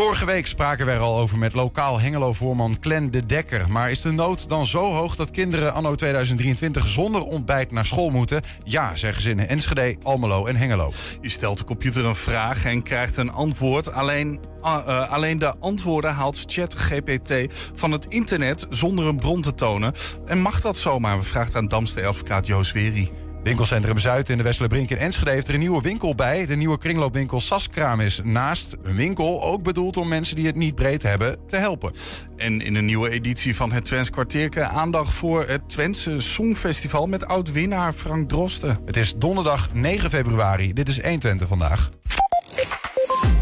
Vorige week spraken we er al over met lokaal Hengelo-voorman Glenda Dekker. Maar is de nood dan zo hoog dat kinderen anno 2023 zonder ontbijt naar school moeten? Ja, zeggen ze in Enschede, Almelo en Hengelo. Je stelt de computer een vraag en krijgt een antwoord. Alleen de antwoorden haalt ChatGPT van het internet zonder een bron te tonen. En mag dat zomaar? We vragen aan Damster advocaat Joost Werry. Winkelcentrum Zuid in de Westerlebrink in Enschede heeft er een nieuwe winkel bij. De nieuwe kringloopwinkel Saskraam is naast een winkel ook bedoeld om mensen die het niet breed hebben te helpen. En in een nieuwe editie van het Twents Kwartierke aandacht voor het Twents Songfestival met oud-winnaar Frank Drosten. Het is donderdag 9 februari. Dit is 120 vandaag.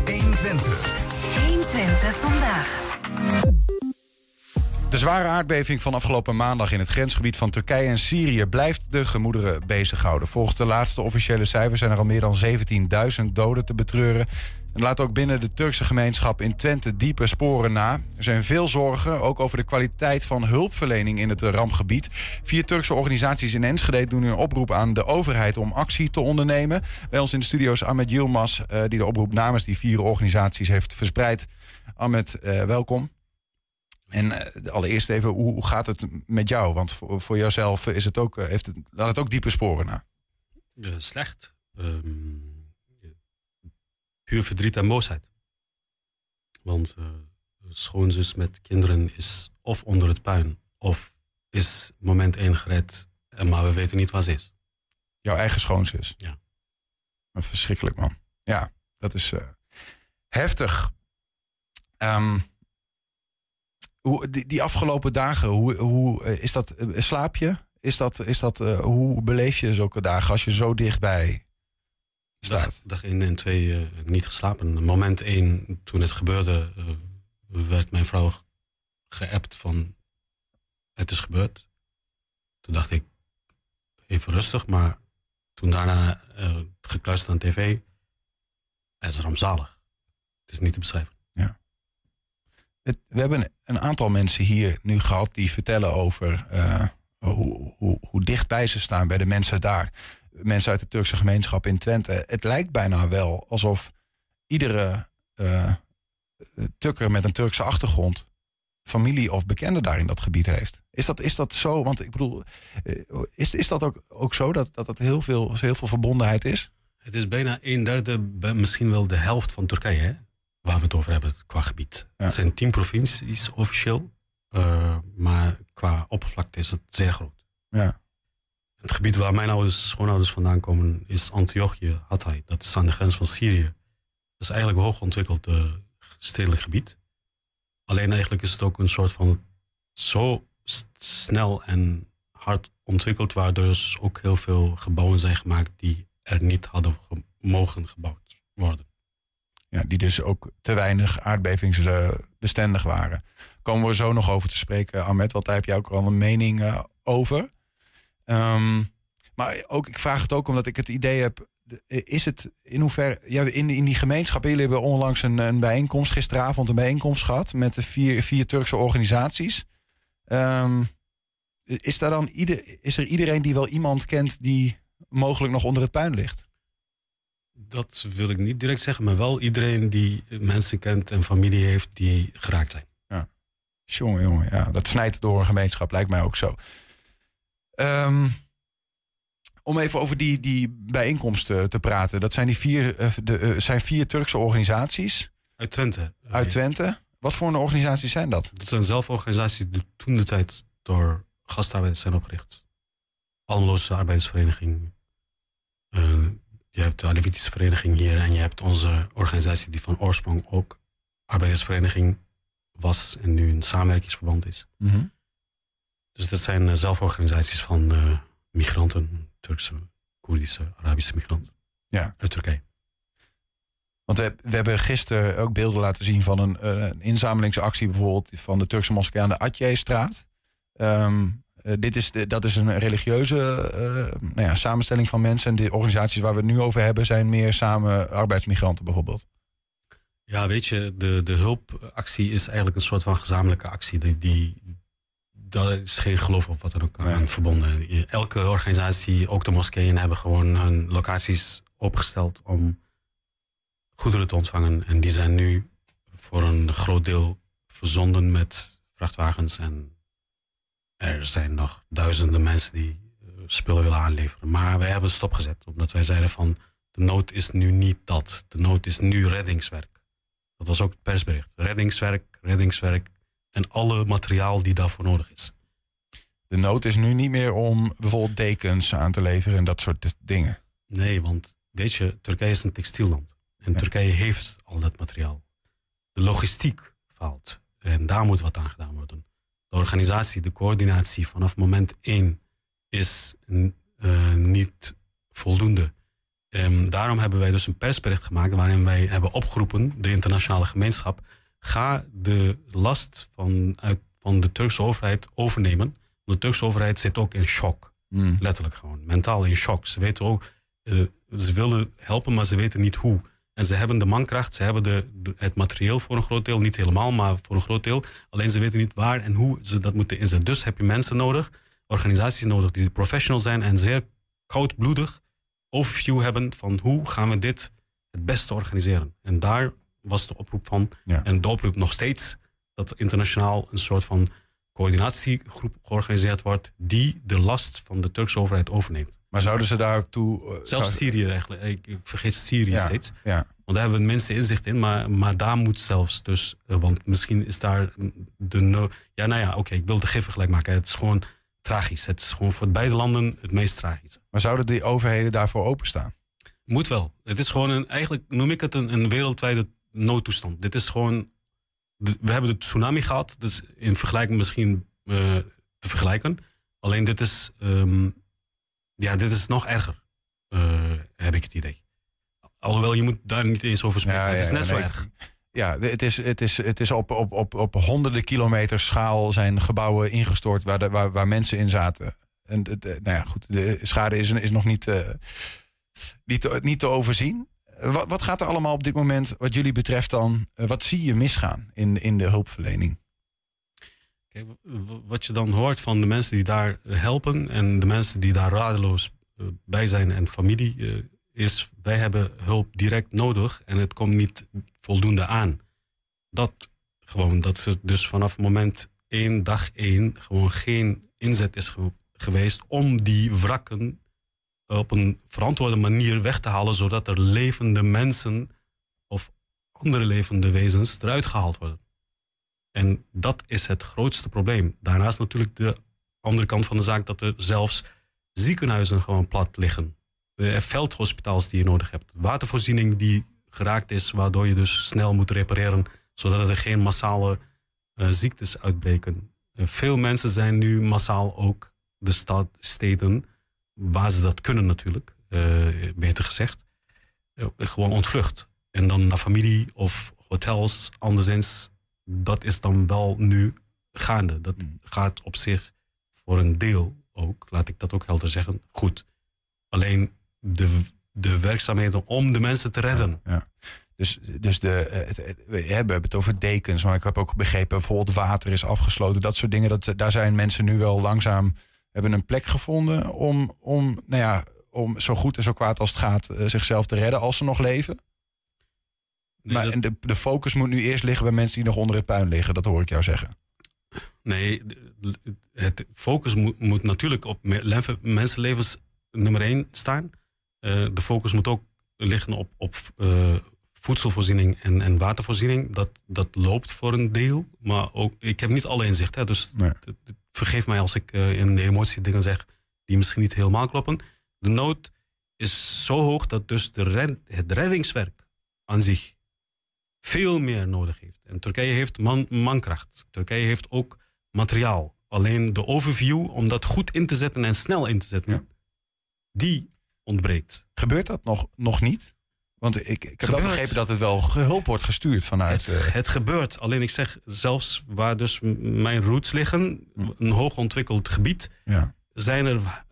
120 vandaag. De zware aardbeving van afgelopen maandag in het grensgebied van Turkije en Syrië blijft de gemoederen bezighouden. Volgens de laatste officiële cijfers zijn er al meer dan 17.000 doden te betreuren. En laat ook binnen de Turkse gemeenschap in Twente diepe sporen na. Er zijn veel zorgen, ook over de kwaliteit van hulpverlening in het rampgebied. 4 Turkse organisaties in Enschede doen nu een oproep aan de overheid om actie te ondernemen. Bij ons in de studio's Ahmed Yilmaz, die de oproep namens die 4 organisaties heeft verspreid. Ahmed, welkom. En allereerst even, hoe gaat het met jou? Want voor jouzelf is het ook, laat het ook diepe sporen na. Slecht. Puur verdriet en boosheid. Want schoonzus met kinderen is of onder het puin, of is moment 1 gered, maar we weten niet waar ze is. Jouw eigen schoonzus? Ja. Verschrikkelijk, man. Ja, dat is heftig. Die afgelopen dagen, hoe is dat? Slaap je? Is dat hoe beleef je zulke dagen als je zo dichtbij staat? Dag 1 en 2 niet geslapen. Moment 1, toen het gebeurde, werd mijn vrouw geappt van het is gebeurd. Toen dacht ik, even rustig, maar toen daarna gekluisterd aan tv, het is rampzalig. Het is niet te beschrijven. Ja. We hebben een aantal mensen hier nu gehad die vertellen over hoe dichtbij ze staan bij de mensen daar. Mensen uit de Turkse gemeenschap in Twente. Het lijkt bijna wel alsof iedere Tukker met een Turkse achtergrond familie of bekenden daar in dat gebied heeft. Is dat zo? Want ik bedoel, is dat ook zo dat heel veel verbondenheid is? Het is bijna 1/3, misschien wel de helft van Turkije, hè? Waar we het over hebben qua gebied. Ja. Het zijn 10 provincies officieel. Maar qua oppervlakte is het zeer groot. Ja. Het gebied waar mijn schoonouders vandaan komen is Antiochië, Hatay. Dat is aan de grens van Syrië. Dat is eigenlijk een hoogontwikkeld stedelijk gebied. Alleen eigenlijk is het ook een soort van zo snel en hard ontwikkeld, waardoor dus ook heel veel gebouwen zijn gemaakt die er niet hadden mogen gebouwd worden. Ja, die dus ook te weinig aardbevingsbestendig waren. Komen we zo nog over te spreken, Ahmed. Want daar heb jij ook al een mening over. Maar ook, ik vraag het ook omdat ik het idee heb. Is het in hoeverre. Ja, in die gemeenschap. Jullie hebben onlangs een bijeenkomst, gisteravond een bijeenkomst gehad. Met de 4 Turkse organisaties. Is er iedereen die wel iemand kent die mogelijk nog onder het puin ligt? Dat wil ik niet direct zeggen, maar wel iedereen die mensen kent en familie heeft die geraakt zijn. Ja. Jongen, ja, dat snijdt door een gemeenschap, lijkt mij ook zo. Om even over die bijeenkomsten te praten. Dat zijn zijn 4 Turkse organisaties. Uit Twente. Uit Twente. Wat voor een organisaties zijn dat? Dat zijn zelforganisaties die toen de tijd door gastarbeiders zijn opgericht. Almeloze arbeidersvereniging. Je hebt de Alevitische vereniging hier en je hebt onze organisatie die van oorsprong ook arbeidersvereniging was en nu een samenwerkingsverband is. Mm-hmm. Dus dat zijn zelforganisaties van migranten, Turkse, Koerdische, Arabische migranten uit Turkije. Want we hebben gisteren ook beelden laten zien van een inzamelingsactie bijvoorbeeld van de Turkse moskee aan de Atje-straat. Dat is een religieuze samenstelling van mensen. En de organisaties waar we het nu over hebben zijn meer samen arbeidsmigranten bijvoorbeeld. Ja, weet je, de hulpactie is eigenlijk een soort van gezamenlijke actie. Daar is geen geloof of wat dan ook aan verbonden. Elke organisatie, ook de moskeeën, hebben gewoon hun locaties opgesteld om goederen te ontvangen. En die zijn nu voor een groot deel verzonden met vrachtwagens. En er zijn nog duizenden mensen die spullen willen aanleveren. Maar we hebben stopgezet, omdat wij zeiden van... de nood is nu niet dat. De nood is nu reddingswerk. Dat was ook het persbericht. Reddingswerk en alle materiaal die daarvoor nodig is. De nood is nu niet meer om bijvoorbeeld dekens aan te leveren en dat soort dingen. Nee, want weet je, Turkije is een textielland. En ja. Turkije heeft al dat materiaal. De logistiek faalt. En daar moet wat aan gedaan worden. De organisatie, de coördinatie vanaf moment 1 is niet voldoende. Daarom hebben wij dus een persbericht gemaakt waarin wij hebben opgeroepen, de internationale gemeenschap, ga de last van de Turkse overheid overnemen. De Turkse overheid zit ook in shock. Letterlijk gewoon, mentaal in shock. Ze weten ook, ze willen helpen, maar ze weten niet hoe. En ze hebben de mankracht, ze hebben het materieel voor een groot deel, niet helemaal, maar voor een groot deel. Alleen ze weten niet waar en hoe ze dat moeten inzetten. Dus heb je mensen nodig, organisaties nodig die professional zijn en zeer koudbloedig overview hebben van hoe gaan we dit het beste organiseren. En daar was de oproep van, ja. En de oproep nog steeds, dat internationaal een soort van coördinatiegroep georganiseerd wordt die de last van de Turkse overheid overneemt. Maar zouden ze daartoe... Zelfs Syrië eigenlijk. Ik vergeet Syrië steeds. Ja. Want daar hebben we het minste inzicht in. Maar daar moet zelfs dus... want misschien is daar de... ik wil de giffen gelijk maken. Het is gewoon tragisch. Het is gewoon voor beide landen het meest tragisch. Maar zouden die overheden daarvoor openstaan? Moet wel. Het is gewoon eigenlijk noem ik het een wereldwijde noodtoestand. Dit is gewoon... We hebben de tsunami gehad, dus in vergelijking misschien te vergelijken. Alleen dit is, dit is nog erger, heb ik het idee. Alhoewel, je moet daar niet eens over spreken, het is net zo erg. Ja, het is op honderden kilometer schaal zijn gebouwen ingestort waar mensen in zaten. En de schade is nog niet te overzien. Wat gaat er allemaal op dit moment, wat jullie betreft dan... wat zie je misgaan in de hulpverlening? Kijk, wat je dan hoort van de mensen die daar helpen... en de mensen die daar radeloos bij zijn en familie... is, wij hebben hulp direct nodig en het komt niet voldoende aan. Dat er dus vanaf moment 1, dag 1... gewoon geen inzet is geweest om die wrakken... op een verantwoorde manier weg te halen... zodat er levende mensen of andere levende wezens eruit gehaald worden. En dat is het grootste probleem. Daarnaast natuurlijk de andere kant van de zaak... dat er zelfs ziekenhuizen gewoon plat liggen. Veldhospitaals die je nodig hebt. Watervoorziening die geraakt is... waardoor je dus snel moet repareren... zodat er geen massale ziektes uitbreken. Veel mensen zijn nu massaal ook de steden... waar ze dat kunnen natuurlijk, beter gezegd, gewoon ontvlucht. En dan naar familie of hotels, anderszins, dat is dan wel nu gaande. Dat gaat op zich voor een deel ook, laat ik dat ook helder zeggen, goed. Alleen de werkzaamheden om de mensen te redden. Ja. Dus we hebben het over dekens, maar ik heb ook begrepen, bijvoorbeeld water is afgesloten, dat soort dingen, daar zijn mensen nu wel langzaam... hebben een plek gevonden om zo goed en zo kwaad als het gaat... zichzelf te redden als ze nog leven. Nee, maar de focus moet nu eerst liggen bij mensen die nog onder het puin liggen. Dat hoor ik jou zeggen. Nee, het focus moet natuurlijk op mensenlevens nummer 1 staan. De focus moet ook liggen op voedselvoorziening en watervoorziening. Dat loopt voor een deel, maar ook, ik heb niet alle inzicht. Hè, dus... Nee. Vergeef mij als ik in de emotie dingen zeg die misschien niet helemaal kloppen. De nood is zo hoog dat dus het reddingswerk aan zich veel meer nodig heeft. En Turkije heeft mankracht. Turkije heeft ook materiaal. Alleen de overview om dat goed in te zetten en snel in te zetten, die ontbreekt. Gebeurt dat nog niet? Want ik heb wel begrepen dat het wel hulp wordt gestuurd vanuit... Het gebeurt. Alleen ik zeg, zelfs waar dus mijn roots liggen... een hoogontwikkeld gebied... zijn er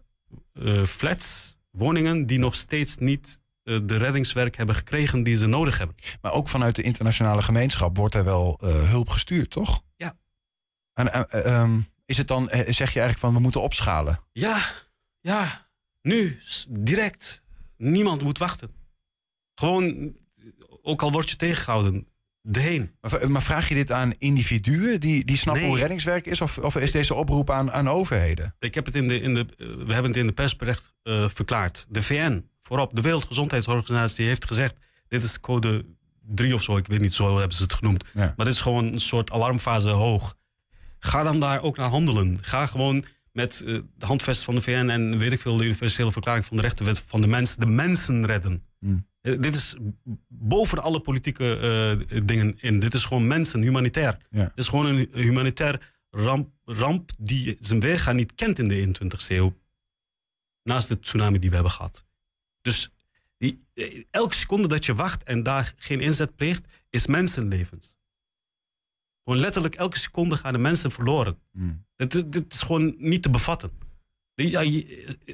flats, woningen... die nog steeds niet de reddingswerk hebben gekregen... die ze nodig hebben. Maar ook vanuit de internationale gemeenschap... wordt er wel hulp gestuurd, toch? Ja. En is het dan, zeg je eigenlijk van... we moeten opschalen? Ja. Nu, direct. Niemand moet wachten. Gewoon, ook al word je tegengehouden, heen. Maar vraag je dit aan individuen die snappen hoe reddingswerk is? Of is deze oproep aan overheden? We hebben het in de persbericht verklaard. De VN, voorop, de Wereldgezondheidsorganisatie heeft gezegd... dit is code 3 of zo, ik weet niet, zo hebben ze het genoemd. Ja. Maar dit is gewoon een soort alarmfase hoog. Ga dan daar ook naar handelen. Ga gewoon met de handvest van de VN en weet ik veel... de universele verklaring van de rechten van de mens... de mensen redden. Hmm. Dit is boven alle politieke dingen in. Dit is gewoon mensen, humanitair. Ja. Dit is gewoon een humanitair ramp die zijn weerga niet kent in de 21e eeuw. Naast de tsunami die we hebben gehad. Dus elke seconde dat je wacht en daar geen inzet pleegt, is mensenlevens. Gewoon letterlijk elke seconde gaan de mensen verloren. Mm. Dit is gewoon niet te bevatten.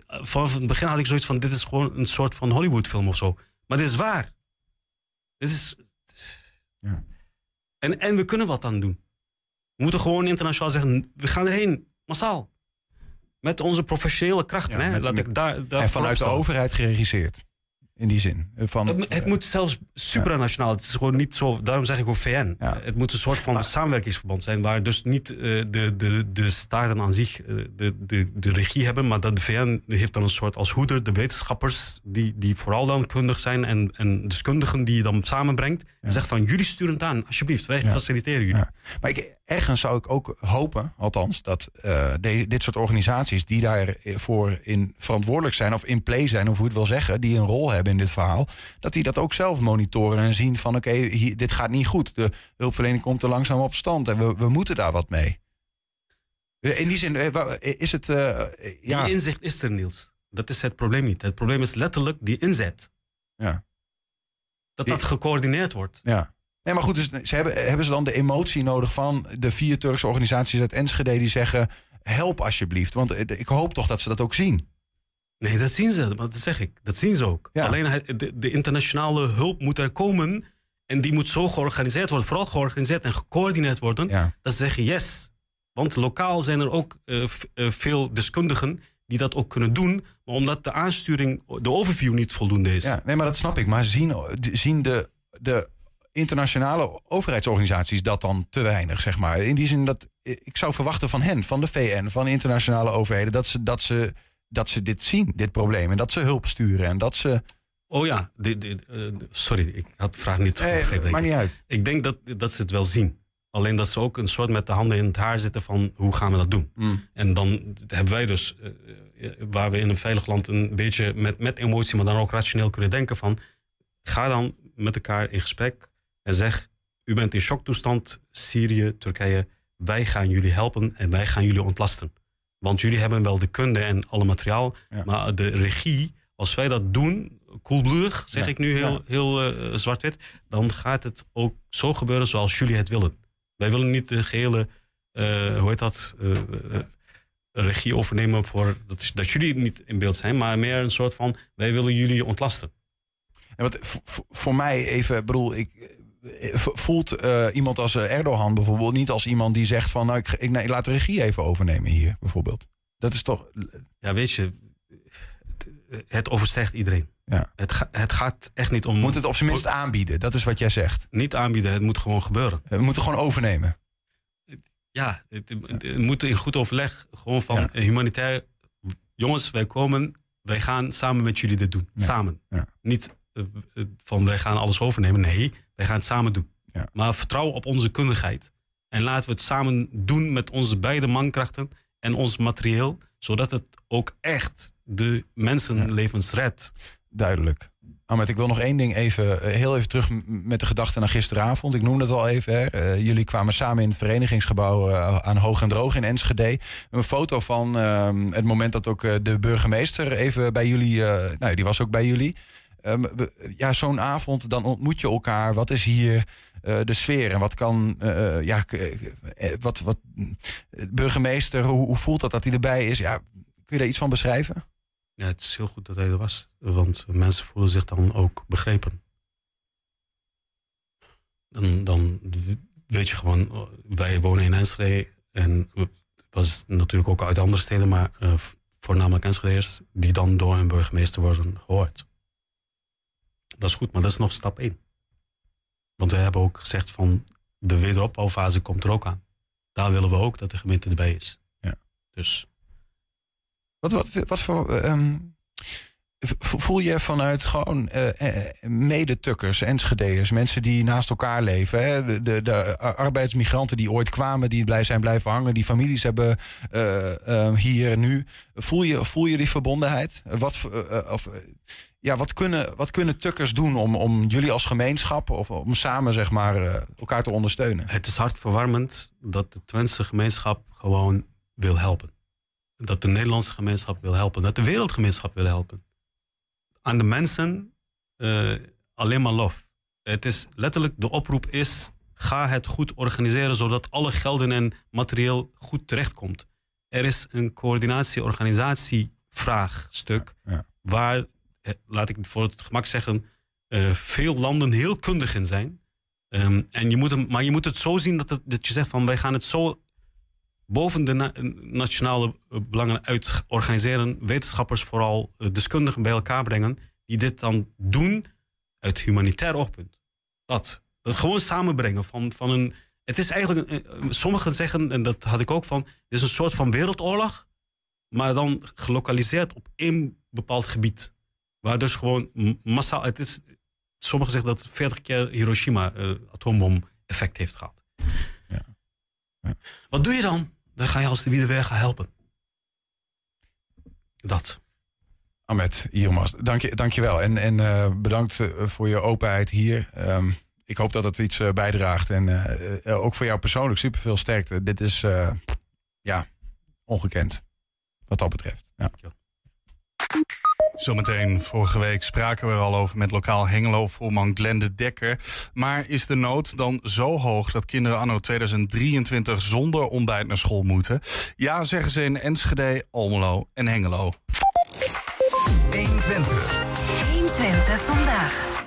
Vanaf het begin had ik zoiets van, dit is gewoon een soort van Hollywoodfilm of zo. Maar dit is waar. Dit is... Ja. En we kunnen wat aan doen. We moeten gewoon internationaal zeggen, we gaan erheen, massaal. Met onze professionele krachten. Ja, hè? En vanuit de overheid geregisseerd. In die zin. Het moet zelfs supranationaal. Ja. Het is gewoon niet zo, daarom zeg ik ook VN. Ja. Het moet een soort van samenwerkingsverband zijn... waar dus niet de staten aan zich de regie hebben... maar dat de VN heeft dan een soort als hoeder... de wetenschappers die vooral dan kundig zijn... en deskundigen die je dan samenbrengt... en zegt van jullie sturen het aan, alsjeblieft. Wij faciliteren jullie. Ja. Maar ergens zou ik ook hopen, althans... dat dit soort organisaties die daarvoor in verantwoordelijk zijn... of in play zijn, of hoe je het wil zeggen... die een rol hebben in dit verhaal... dat die dat ook zelf monitoren en zien van... oké, dit gaat niet goed. De hulpverlening komt er langzaam op stand... en we moeten daar wat mee. In die zin is het... Die inzicht is er, Niels. Dat is het probleem niet. Het probleem is letterlijk die inzet. Ja. Dat gecoördineerd wordt. Ja. Nee, maar goed, dus hebben ze dan de emotie nodig van de 4 Turkse organisaties uit Enschede die zeggen, help alsjeblieft. Want ik hoop toch dat ze dat ook zien. Nee, dat zien ze, dat zeg ik. Dat zien ze ook. Ja. Alleen de internationale hulp moet er komen en die moet zo georganiseerd worden, vooral georganiseerd en gecoördineerd worden, dat ze zeggen yes. Want lokaal zijn er ook veel deskundigen die dat ook kunnen doen, maar omdat de aansturing, de overview niet voldoende is. Ja, nee, maar dat snap ik. Maar zien de internationale overheidsorganisaties dat dan te weinig, zeg maar. In die zin dat ik zou verwachten van hen, van de VN, van de internationale overheden, dat ze dit zien, dit probleem, en dat ze hulp sturen en dat ze... Oh ja, sorry, ik had de vraag niet begrepen. Maakt niet uit. Ik denk dat ze het wel zien. Alleen dat ze ook een soort met de handen in het haar zitten van hoe gaan we dat doen? Mm. En dan hebben wij dus, waar we in een veilig land een beetje met emotie, maar dan ook rationeel kunnen denken van, ga dan met elkaar in gesprek en zeg, u bent in shocktoestand, Syrië, Turkije, wij gaan jullie helpen en wij gaan jullie ontlasten. Want jullie hebben wel de kunde en alle materiaal, maar de regie, als wij dat doen, koelbloedig, zeg ik nu heel zwart-wit, dan gaat het ook zo gebeuren zoals jullie het willen. Wij willen niet de gehele, regie overnemen voor dat jullie niet in beeld zijn, maar meer een soort van, wij willen jullie ontlasten. En wat voor mij even, bedoel ik... voelt iemand als Erdogan bijvoorbeeld niet als iemand die zegt van... nou, ik laat de regie even overnemen hier, bijvoorbeeld. Dat is toch... Ja, weet je, het overstijgt iedereen. Ja. Het gaat echt niet om... Moet het op zijn minst aanbieden, dat is wat jij zegt. Niet aanbieden, het moet gewoon gebeuren. We moeten gewoon overnemen. Ja, het moet in goed overleg gewoon van humanitair... jongens, wij komen, wij gaan samen met jullie dit doen. Ja. Samen. Ja. Niet van wij gaan alles overnemen, nee... Wij gaan het samen doen. Ja. Maar vertrouw op onze kundigheid. En laten we het samen doen met onze beide mankrachten en ons materieel. Zodat het ook echt de mensenlevens redt. Duidelijk. Ahmed, ik wil nog één ding even, heel even terug met de gedachte naar gisteravond. Ik noemde het al even. Hè. Jullie kwamen samen in het verenigingsgebouw aan Hoog en Droog in Enschede. Een foto van het moment dat ook de burgemeester even bij jullie... die was ook bij jullie... zo'n avond, dan ontmoet je elkaar. Wat is hier de sfeer? En wat kan... burgemeester, hoe voelt dat hij erbij is? Ja, kun je daar iets van beschrijven? Ja, het is heel goed dat hij er was. Want mensen voelen zich dan ook begrepen. Dan weet je gewoon... Wij wonen in Enschede. En het was natuurlijk ook uit andere steden. Maar voornamelijk Enschedeers. Die dan door hun burgemeester worden gehoord. Dat is goed, maar dat is nog stap 1. Want we hebben ook gezegd van de wederopbouwfase komt er ook aan. Daar willen we ook dat de gemeente erbij is. Ja. Dus. Wat voor... Voel je vanuit gewoon medetukkers, Enschedeërs, mensen die naast elkaar leven, hè? De arbeidsmigranten die ooit kwamen, die zijn blijven hangen, die families hebben hier en nu. Voel je die verbondenheid? Wat kunnen tukkers doen om jullie als gemeenschap of om samen zeg maar elkaar te ondersteunen? Het is hartverwarmend dat de Twentse gemeenschap gewoon wil helpen. Dat de Nederlandse gemeenschap wil helpen. Dat de wereldgemeenschap wil helpen. Aan de mensen alleen maar lof. Het is letterlijk, de oproep is, ga het goed organiseren, zodat alle gelden en materieel goed terechtkomt. Er is een coördinatie-organisatie-vraagstuk, waar, laat ik voor het gemak zeggen, veel landen heel kundig in zijn. Maar je moet het zo zien dat je zegt van, wij gaan het zo boven de nationale belangen uit organiseren, wetenschappers vooral, deskundigen bij elkaar brengen, die dit dan doen uit humanitair oogpunt. Dat gewoon samenbrengen van een... Het is eigenlijk, sommigen zeggen, en dat had ik ook van, het is een soort van wereldoorlog, maar dan gelokaliseerd op één bepaald gebied. Waar dus gewoon massaal... Het is, sommigen zeggen dat het 40 keer Hiroshima atoombom effect heeft gehad. Ja. Ja. Wat doe je dan? Dan ga je als de Wiedeweer gaan helpen. Dat. Ahmed Yilmaz, dank je wel. En bedankt voor je openheid hier. Ik hoop dat het iets bijdraagt. En ook voor jou persoonlijk superveel sterkte. Dit is ongekend wat dat betreft. Ja. Zometeen, vorige week spraken we er al over met lokaal Hengelo-voorman Glenda Dekker. Maar is de nood dan zo hoog dat kinderen anno 2023 zonder ontbijt naar school moeten? Ja, zeggen ze in Enschede, Almelo en Hengelo. 120 vandaag.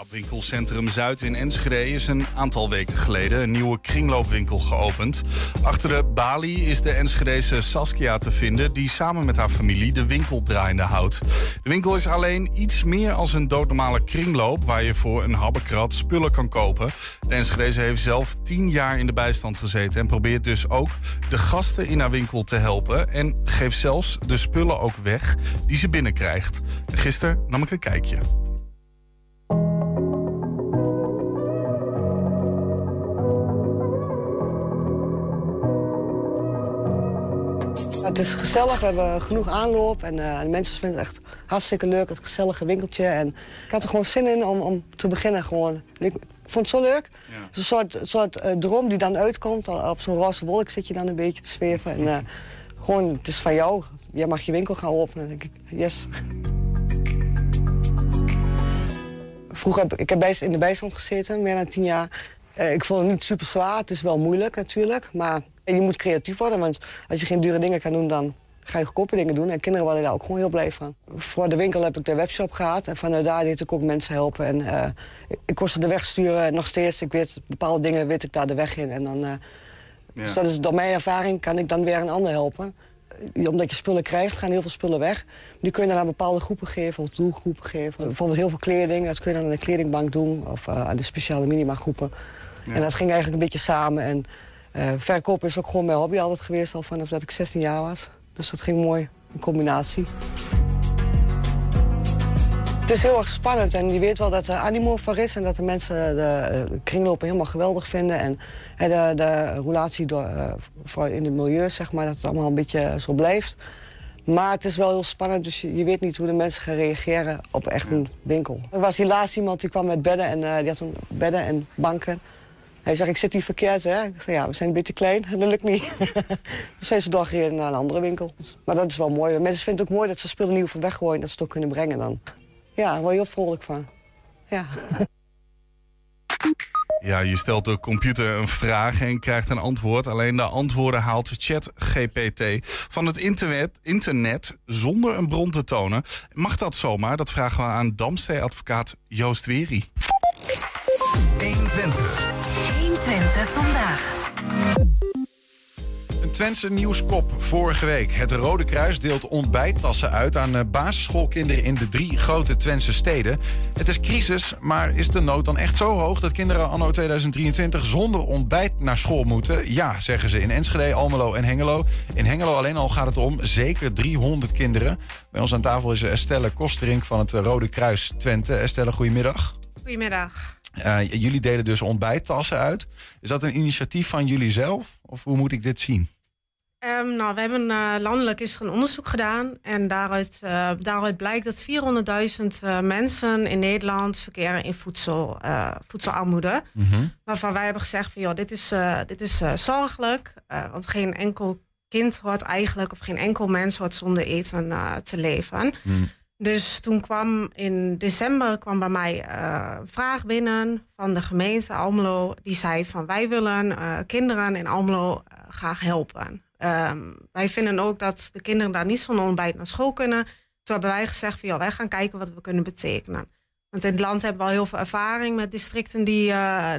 Op winkelcentrum Zuid in Enschede is een aantal weken geleden een nieuwe kringloopwinkel geopend. Achter de balie is de Enschedese Saskia te vinden, die samen met haar familie de winkel draaiende houdt. De winkel is alleen iets meer als een doodnormale kringloop waar je voor een habbekrat spullen kan kopen. De Enschedese heeft zelf 10 jaar in de bijstand gezeten en probeert dus ook de gasten in haar winkel te helpen en geeft zelfs de spullen ook weg die ze binnenkrijgt. Gisteren nam ik een kijkje. Het is gezellig, we hebben genoeg aanloop en de mensen vinden het echt hartstikke leuk, het gezellige winkeltje. En ik had er gewoon zin in om te beginnen gewoon. Ik vond het zo leuk. Ja. Het is een soort droom die dan uitkomt. Op zo'n roze wolk zit je dan een beetje te zweven. En gewoon, het is van jou. Jij mag je winkel gaan openen. Dan denk ik, yes. Vroeger heb ik in de bijstand gezeten, meer dan 10 jaar. Ik vond het niet super zwaar, het is wel moeilijk natuurlijk, maar... En je moet creatief worden, want als je geen dure dingen kan doen, dan ga je goedkope dingen doen. En kinderen worden daar ook gewoon heel blij van. Voor de winkel heb ik de webshop gehad en vanuit daar deed ik ook mensen helpen. En ik kon ze de weg sturen en nog steeds, bepaalde dingen weet ik daar de weg in. En dan, Dus dat is door mijn ervaring, kan ik dan weer een ander helpen. Omdat je spullen krijgt, gaan heel veel spullen weg. Die kun je dan aan bepaalde groepen geven, of doelgroepen geven. Bijvoorbeeld heel veel kleding, dat kun je dan aan de kledingbank doen of aan de speciale minimagroepen. Ja. En dat ging eigenlijk een beetje samen. En, verkopen is ook gewoon mijn hobby altijd geweest, al vanaf dat ik 16 jaar was. Dus dat ging mooi, een combinatie. Het is heel erg spannend en je weet wel dat er animo voor is en dat de mensen de kringlopen helemaal geweldig vinden. En de relatie in het milieu, zeg maar, dat het allemaal een beetje zo blijft. Maar het is wel heel spannend, dus je weet niet hoe de mensen gaan reageren op echt een winkel. Er was helaas iemand die kwam met bedden en die had bedden en banken. Hij zegt, ik zit hier verkeerd, hè? Ik zeg, ja, we zijn een beetje klein. Dat lukt niet. Dan zijn ze doorgereden naar een andere winkel. Maar dat is wel mooi. Mensen vinden het ook mooi dat ze spullen nieuw van weggooien en dat ze het ook kunnen brengen dan. Ja, daar word je heel vrolijk van. Ja. Ja, je stelt de computer een vraag en krijgt een antwoord. Alleen de antwoorden haalt ChatGPT van het internet zonder een bron te tonen. Mag dat zomaar? Dat vragen we aan Damstee-advocaat Joost Werry. 120 vandaag. Twentse nieuwskop vorige week. Het Rode Kruis deelt ontbijttassen uit aan basisschoolkinderen in de 3 grote Twentse steden. Het is crisis, maar is de nood dan echt zo hoog dat kinderen anno 2023 zonder ontbijt naar school moeten? Ja, zeggen ze in Enschede, Almelo en Hengelo. In Hengelo alleen al gaat het om zeker 300 kinderen. Bij ons aan tafel is Estelle Kosterink van het Rode Kruis Twente. Estelle, goedemiddag. Goedemiddag. Jullie delen dus ontbijttassen uit. Is dat een initiatief van jullie zelf? Of hoe moet ik dit zien? We hebben landelijk is er een onderzoek gedaan. En daaruit blijkt dat 400.000 mensen in Nederland verkeren in voedselarmoede. Mm-hmm. Waarvan wij hebben gezegd van, joh, dit is zorgelijk. Want geen enkel kind hoort eigenlijk, of geen enkel mens hoort zonder eten te leven. Mm. Dus toen kwam in december bij mij een vraag binnen van de gemeente Almelo. Die zei van, wij willen kinderen in Almelo graag helpen. Wij vinden ook dat de kinderen daar niet zonder ontbijt naar school kunnen. Toen hebben wij gezegd van, joh, wij gaan kijken wat we kunnen betekenen. Want in het land hebben we al heel veel ervaring met districten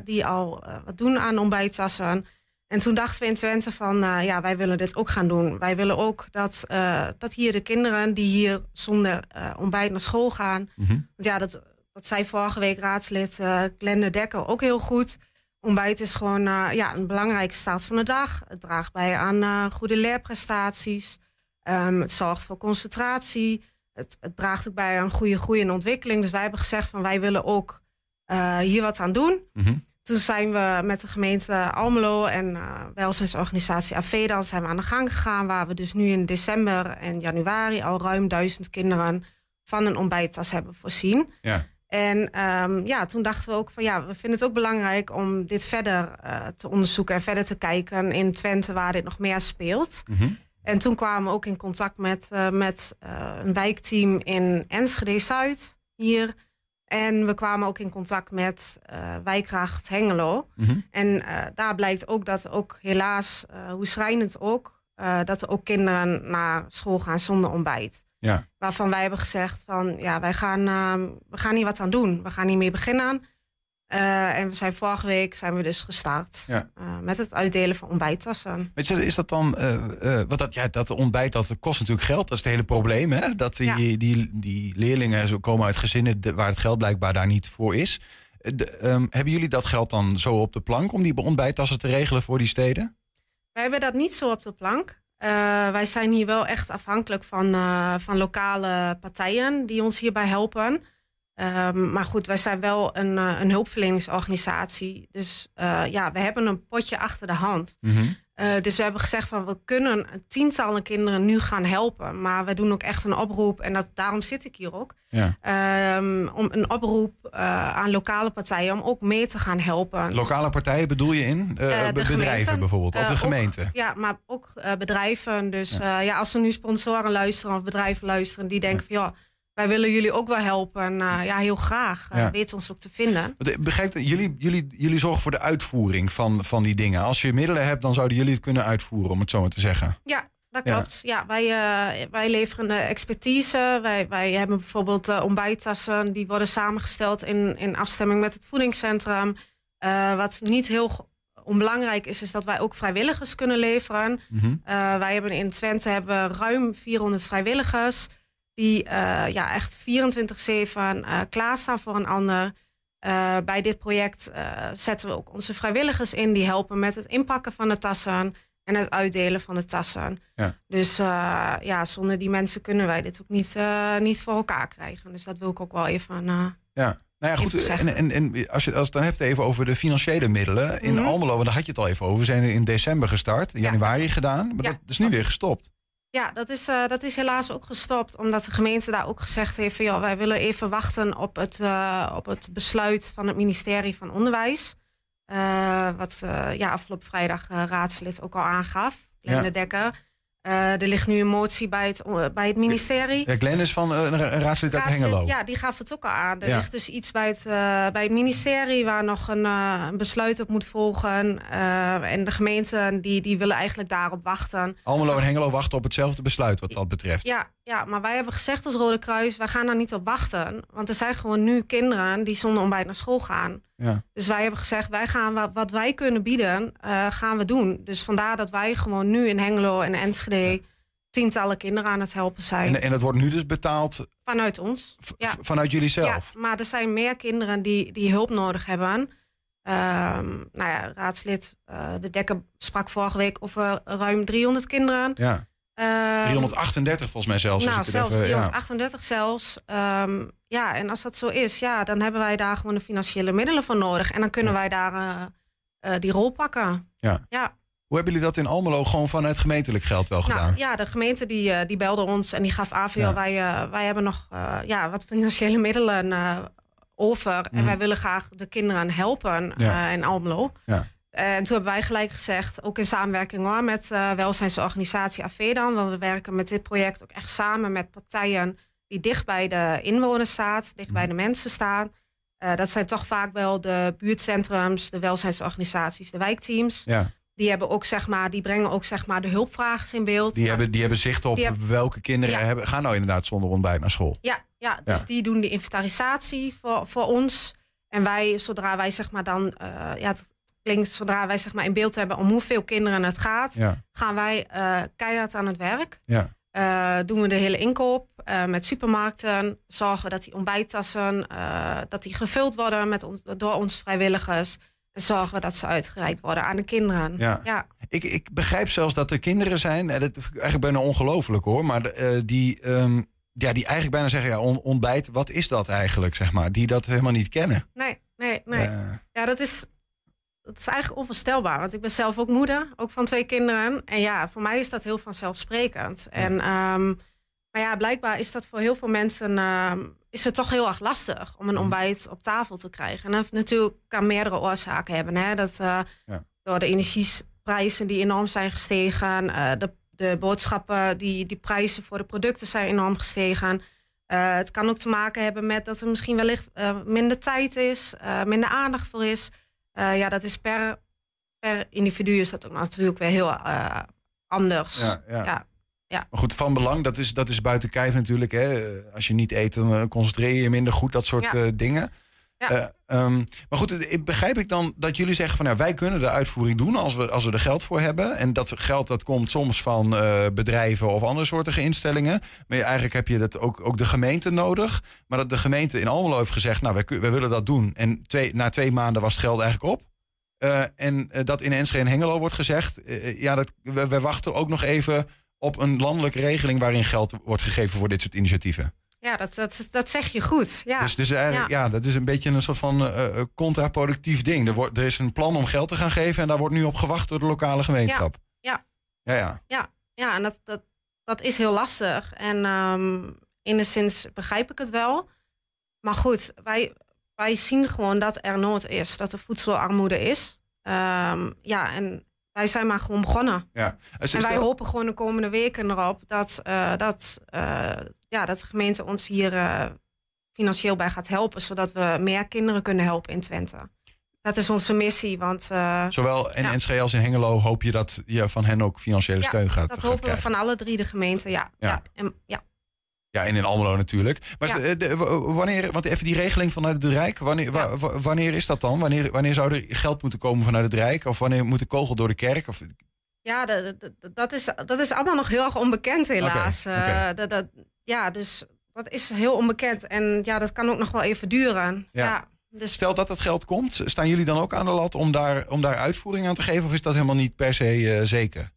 die al wat doen aan ontbijttassen. En toen dachten we in Twente van, wij willen dit ook gaan doen. Wij willen ook dat hier de kinderen die hier zonder ontbijt naar school gaan. Mm-hmm. Want ja, dat zei vorige week raadslid Glenda Dekker ook heel goed. Ontbijt is gewoon een belangrijke staat van de dag. Het draagt bij aan goede leerprestaties. Het zorgt voor concentratie. Het draagt ook bij aan goede groei en ontwikkeling. Dus wij hebben gezegd van, wij willen ook hier wat aan doen. Mm-hmm. Toen zijn we met de gemeente Almelo en welzijnsorganisatie Avedan zijn we aan de gang gegaan, waar we dus nu in december en januari al ruim 1000 kinderen van een ontbijttas hebben voorzien. Ja. En toen dachten we ook van, we vinden het ook belangrijk om dit verder te onderzoeken en verder te kijken in Twente waar dit nog meer speelt. Mm-hmm. En toen kwamen we ook in contact met een wijkteam in Enschede-Zuid hier. En we kwamen ook in contact met wijkracht Hengelo. Mm-hmm. En daar blijkt ook dat ook helaas, hoe schrijnend ook, dat er ook kinderen naar school gaan zonder ontbijt. Ja. Waarvan wij hebben gezegd van, we gaan hier wat aan doen. We gaan hiermee beginnen. En we zijn vorige week dus gestart met het uitdelen van ontbijttassen. Weet je, is dat dan, dat ontbijt, dat kost natuurlijk geld, dat is het hele probleem. Hè? Dat die leerlingen zo komen uit gezinnen waar het geld blijkbaar daar niet voor is. Hebben jullie dat geld dan zo op de plank om die ontbijttassen te regelen voor die steden? Wij hebben dat niet zo op de plank. Wij zijn hier wel echt afhankelijk van lokale partijen die ons hierbij helpen. Maar goed, wij zijn wel een hulpverleningsorganisatie. Dus we hebben een potje achter de hand. Mm-hmm. Dus we hebben gezegd van, we kunnen tientallen kinderen nu gaan helpen. Maar we doen ook echt een oproep. En daarom zit ik hier ook. Ja. Om een oproep aan lokale partijen om ook mee te gaan helpen. Lokale partijen bedoel je in? Bedrijven gemeenten, bijvoorbeeld, of de gemeente? Ook, maar ook bedrijven. Dus als er nu sponsoren luisteren of bedrijven luisteren die denken van... Wij willen jullie ook wel helpen. Heel graag. Weet ons ook te vinden. Begrijp je, jullie zorgen voor de uitvoering van die dingen. Als je middelen hebt, dan zouden jullie het kunnen uitvoeren, om het zo maar te zeggen. Ja, dat klopt. Ja, wij leveren de expertise. Wij hebben bijvoorbeeld ontbijttassen. Die worden samengesteld in afstemming met het voedingscentrum. Wat niet heel onbelangrijk is dat wij ook vrijwilligers kunnen leveren. Mm-hmm. Wij hebben in Twente ruim 400 vrijwilligers... die echt 24/7 klaarstaan voor een ander. Bij dit project zetten we ook onze vrijwilligers in... die helpen met het inpakken van de tassen en het uitdelen van de tassen. Ja. Dus zonder die mensen kunnen wij dit ook niet voor elkaar krijgen. Dus dat wil ik ook wel even zeggen. En als je het dan hebt even over de financiële middelen... in Almelo, want daar had je het al even over... we zijn in december gestart, in januari gedaan... maar dat is nu weer gestopt. Ja, dat is helaas ook gestopt. Omdat de gemeente daar ook gezegd heeft... wij willen even wachten op het besluit van het ministerie van Onderwijs. Wat afgelopen vrijdag raadslid ook al aangaf, Glenda Dekker. Er ligt nu een motie bij het ministerie. Ja, Glenn is van een raadslid uit Hengelo. Ja, die gaf het ook al aan. Er ligt dus iets bij het ministerie waar nog een besluit op moet volgen. En de gemeenten die willen eigenlijk daarop wachten. Almelo en Hengelo wachten op hetzelfde besluit wat dat betreft. Ja, maar wij hebben gezegd als Rode Kruis, wij gaan daar niet op wachten. Want er zijn gewoon nu kinderen die zonder ontbijt naar school gaan. Ja. Dus wij hebben gezegd, wij gaan wat wij kunnen bieden, gaan we doen. Dus vandaar dat wij gewoon nu in Hengelo en Enschede... Ja. Tientallen kinderen aan het helpen zijn. En dat wordt nu dus betaald? Vanuit ons. Ja. Vanuit jullie zelf? Ja, maar er zijn meer kinderen die hulp nodig hebben. Nou ja, raadslid De Dekker sprak vorige week over ruim 300 kinderen. Ja. 338 volgens mij zelfs. Nou, zelfs even, 338 ja. Zelfs. Ja, en als dat zo is, ja, dan hebben wij daar gewoon de financiële middelen voor nodig. En dan kunnen wij daar die rol pakken. Ja. Ja. Hoe hebben jullie dat in Almelo gewoon vanuit gemeentelijk geld wel gedaan? Ja, de gemeente die belde ons en die gaf aan van... Ja. Wij hebben nog wat financiële middelen over... en wij willen graag de kinderen helpen in Almelo. Ja. En toen hebben wij gelijk gezegd, ook in samenwerking met welzijnsorganisatie Avedan... want we werken met dit project ook echt samen met partijen... die dicht bij de inwoners staan, dicht bij de mensen staan... dat zijn toch vaak wel de buurtcentrums, de welzijnsorganisaties, de wijkteams... Ja. Die brengen ook zeg maar de hulpvragers in beeld. Die hebben zicht op welke kinderen gaan nou inderdaad zonder ontbijt naar school. Ja, dus die doen de inventarisatie voor ons. En wij, zodra wij zeg maar in beeld hebben om hoeveel kinderen het gaat, gaan wij keihard aan het werk. Ja. Doen we de hele inkoop met supermarkten. Zorgen we dat die ontbijttassen dat die gevuld worden door onze vrijwilligers. Zorgen we dat ze uitgereikt worden aan de kinderen. Ja. Ja. Ik begrijp zelfs dat er kinderen zijn... en dat vind ik eigenlijk bijna ongelooflijk hoor... maar die eigenlijk bijna zeggen... ja, ontbijt, wat is dat eigenlijk, zeg maar? Die dat helemaal niet kennen. Nee. Ja, dat is eigenlijk onvoorstelbaar. Want ik ben zelf ook moeder, ook van 2 kinderen. En ja, voor mij is dat heel vanzelfsprekend. Ja. En, maar ja, blijkbaar is dat voor heel veel mensen... is het toch heel erg lastig om een ontbijt op tafel te krijgen. En dat natuurlijk kan meerdere oorzaken hebben. Hè? Dat door de energieprijzen die enorm zijn gestegen... de boodschappen, die prijzen voor de producten zijn enorm gestegen. Het kan ook te maken hebben met dat er misschien wellicht minder tijd is... minder aandacht voor is. Ja, dat is per individu is dat ook natuurlijk weer heel anders. Ja. Ja. Maar goed, van belang, dat is buiten kijf natuurlijk. Hè? Als je niet eet, dan concentreer je minder goed, dat soort dingen. Ja. Maar goed, begrijp ik dan dat jullie zeggen van... Nou, wij kunnen de uitvoering doen als we er geld voor hebben. En dat geld dat komt soms van bedrijven of andere soorten instellingen. Maar eigenlijk heb je dat ook de gemeente nodig. Maar dat de gemeente in Almelo heeft gezegd, nou, wij willen dat doen. En na 2 maanden was het geld eigenlijk op. En dat in Enschede en Hengelo wordt gezegd... we wachten ook nog even... op een landelijke regeling waarin geld wordt gegeven voor dit soort initiatieven. Ja, dat zeg je goed. Ja. Dus eigenlijk, dat is een beetje een soort van contraproductief ding. Er is een plan om geld te gaan geven... en daar wordt nu op gewacht door de lokale gemeenschap. Ja, en dat is heel lastig. En enigszins begrijp ik het wel. Maar goed, wij zien gewoon dat er nood is. Dat er voedselarmoede is. En... wij zijn maar gewoon begonnen. Ja. En wij hopen gewoon de komende weken erop... dat de gemeente ons hier financieel bij gaat helpen... zodat we meer kinderen kunnen helpen in Twente. Dat is onze missie. Want, zowel in Enschede als in Hengelo hoop je dat je van hen ook financiële steun gaat krijgen. Dat hopen we van alle 3 de gemeenten, en in Almelo natuurlijk. Maar wanneer, want even die regeling vanuit het Rijk, wanneer is dat dan? Wanneer zou er geld moeten komen vanuit het Rijk? Of wanneer moet de kogel door de kerk? Of... Ja, dat is allemaal nog heel erg onbekend helaas. Okay. Dus dat is heel onbekend. En ja, dat kan ook nog wel even duren. Ja. Dus... Stel dat dat geld komt, staan jullie dan ook aan de lat om daar uitvoering aan te geven? Of is dat helemaal niet per se zeker?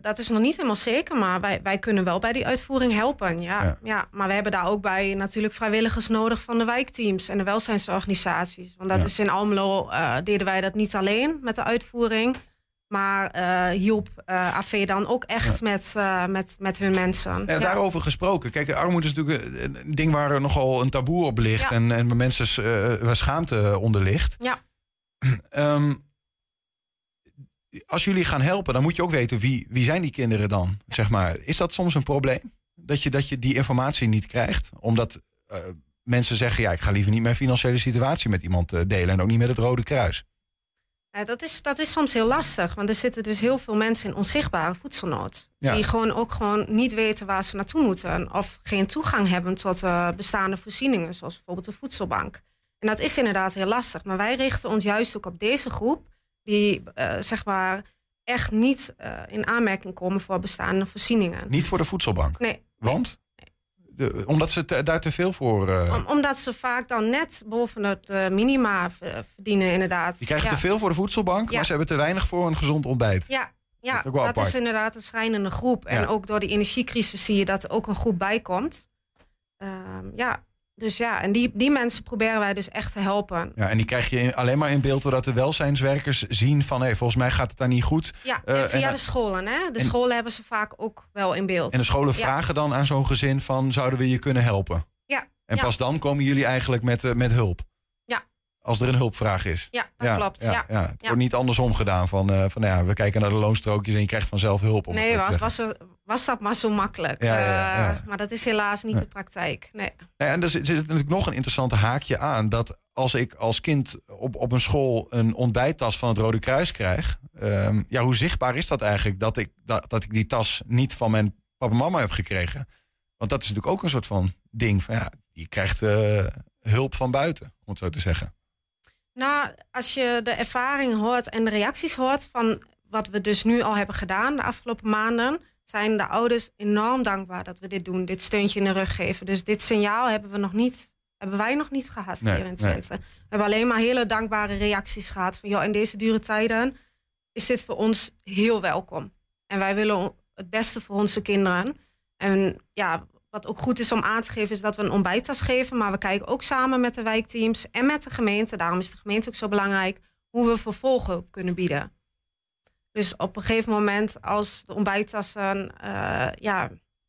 Dat is nog niet helemaal zeker, maar wij kunnen wel bij die uitvoering helpen. Ja, maar we hebben daar ook bij natuurlijk vrijwilligers nodig van de wijkteams en de welzijnsorganisaties. Want dat is in Almelo, deden wij dat niet alleen met de uitvoering, maar hielp AV dan ook echt met hun mensen. Ja. Daarover gesproken. Kijk, armoede is natuurlijk een ding waar er nogal een taboe op ligt en waar mensen waar schaamte onder ligt. Ja. Als jullie gaan helpen, dan moet je ook weten wie zijn die kinderen dan, zeg maar. Is dat soms een probleem? Dat je die informatie niet krijgt? Omdat mensen zeggen, ik ga liever niet mijn financiële situatie met iemand delen en ook niet met het Rode Kruis. Ja, dat is soms heel lastig, want er zitten dus heel veel mensen in onzichtbare voedselnood. Ja. Die gewoon niet weten waar ze naartoe moeten of geen toegang hebben tot bestaande voorzieningen, zoals bijvoorbeeld de voedselbank. En dat is inderdaad heel lastig. Maar wij richten ons juist ook op deze groep die zeg maar echt niet in aanmerking komen voor bestaande voorzieningen. Niet voor de voedselbank? Nee. Want? Omdat ze daar te veel voor... Omdat ze vaak dan net boven het minima verdienen inderdaad. Die krijgen te veel voor de voedselbank, maar ze hebben te weinig voor een gezond ontbijt. Ja, dat is inderdaad een schrijnende groep. En ook door die energiecrisis zie je dat er ook een groep bij komt. Dus en die mensen proberen wij dus echt te helpen. Ja, en die krijg je alleen maar in beeld doordat de welzijnswerkers zien van... volgens mij gaat het daar niet goed. Ja, via de scholen. Hè? De scholen hebben ze vaak ook wel in beeld. En de scholen vragen dan aan zo'n gezin van... zouden we je kunnen helpen? Ja. En pas dan komen jullie eigenlijk met hulp. Ja. Als er een hulpvraag is. Ja, dat klopt. Ja. Het wordt niet andersom gedaan van we kijken naar de loonstrookjes... en je krijgt vanzelf hulp. Was dat maar zo makkelijk. Maar dat is helaas niet de praktijk. Nee. En er zit natuurlijk nog een interessant haakje aan... dat als ik als kind op een school een ontbijttas van het Rode Kruis krijg... hoe zichtbaar is dat eigenlijk? Dat ik die tas niet van mijn papa en mama heb gekregen. Want dat is natuurlijk ook een soort van ding. Van, je krijgt hulp van buiten, om het zo te zeggen. Nou, als je de ervaring hoort en de reacties hoort... van wat we dus nu al hebben gedaan de afgelopen maanden... zijn de ouders enorm dankbaar dat we dit doen, dit steuntje in de rug geven. Dus dit signaal hebben wij nog niet gehad hier in Twente. Nee. We hebben alleen maar hele dankbare reacties gehad van in deze dure tijden is dit voor ons heel welkom. En wij willen het beste voor onze kinderen. En wat ook goed is om aan te geven is dat we een ontbijttas geven, maar we kijken ook samen met de wijkteams en met de gemeente, daarom is de gemeente ook zo belangrijk, hoe we vervolghulp kunnen bieden. Dus op een gegeven moment, als de ontbijttassen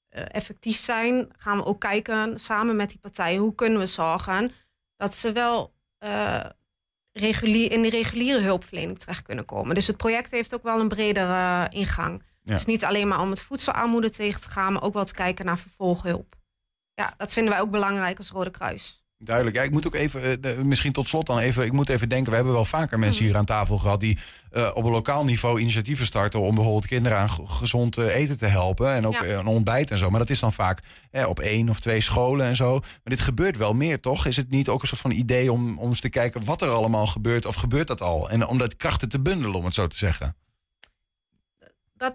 effectief zijn... gaan we ook kijken, samen met die partijen... hoe kunnen we zorgen dat ze wel in de reguliere hulpverlening terecht kunnen komen. Dus het project heeft ook wel een bredere ingang. Ja. Dus niet alleen maar om het voedselarmoede tegen te gaan... maar ook wel te kijken naar vervolghulp. Ja, dat vinden wij ook belangrijk als Rode Kruis. Duidelijk. Ja, ik moet ook even, misschien tot slot dan even... ik moet even denken, we hebben wel vaker mensen hier aan tafel gehad... die op een lokaal niveau initiatieven starten... om bijvoorbeeld kinderen aan gezond eten te helpen. En ook een ontbijt en zo. Maar dat is dan vaak op 1 of 2 scholen en zo. Maar dit gebeurt wel meer, toch? Is het niet ook een soort van idee om eens te kijken... wat er allemaal gebeurt, of gebeurt dat al? En om dat krachten te bundelen, om het zo te zeggen.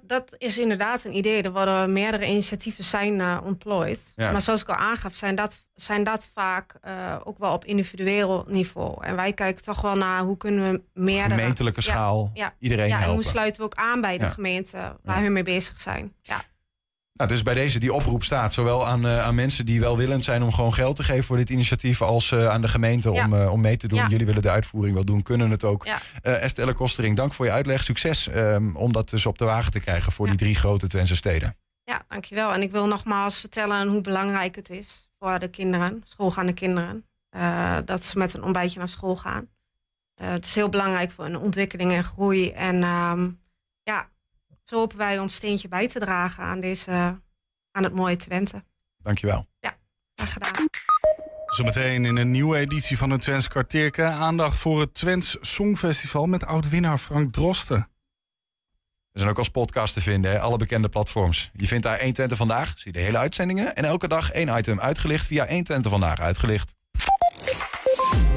Dat is inderdaad een idee. Er worden meerdere initiatieven ontplooid. Ja. Maar zoals ik al aangaf, zijn dat vaak ook wel op individueel niveau. En wij kijken toch wel naar hoe kunnen we meerdere... gemeentelijke schaal iedereen helpen. En hoe sluiten we ook aan bij de gemeente waar hun mee bezig zijn. Ja. Nou, dus bij deze die oproep staat zowel aan mensen die welwillend zijn... om gewoon geld te geven voor dit initiatief... als aan de gemeente om mee te doen. Ja. Jullie willen de uitvoering wel doen, kunnen het ook. Ja. Estelle Kosterink, dank voor je uitleg. Succes om dat dus op de wagen te krijgen... voor die 3 grote Twentse steden. Ja, dankjewel. En ik wil nogmaals vertellen hoe belangrijk het is... voor de kinderen, schoolgaande kinderen... dat ze met een ontbijtje naar school gaan. Het is heel belangrijk voor hun ontwikkeling en groei. En zo hopen wij ons steentje bij te dragen aan het mooie Twente. Dankjewel. Ja, graag gedaan. Zometeen in een nieuwe editie van het Twents Kwartierke... aandacht voor het Twents Songfestival met oud-winnaar Frank Drosten. We zijn ook als podcast te vinden, alle bekende platforms. Je vindt daar 120 Vandaag, zie je de hele uitzendingen... en elke dag 1 item uitgelicht via 120 Vandaag uitgelicht.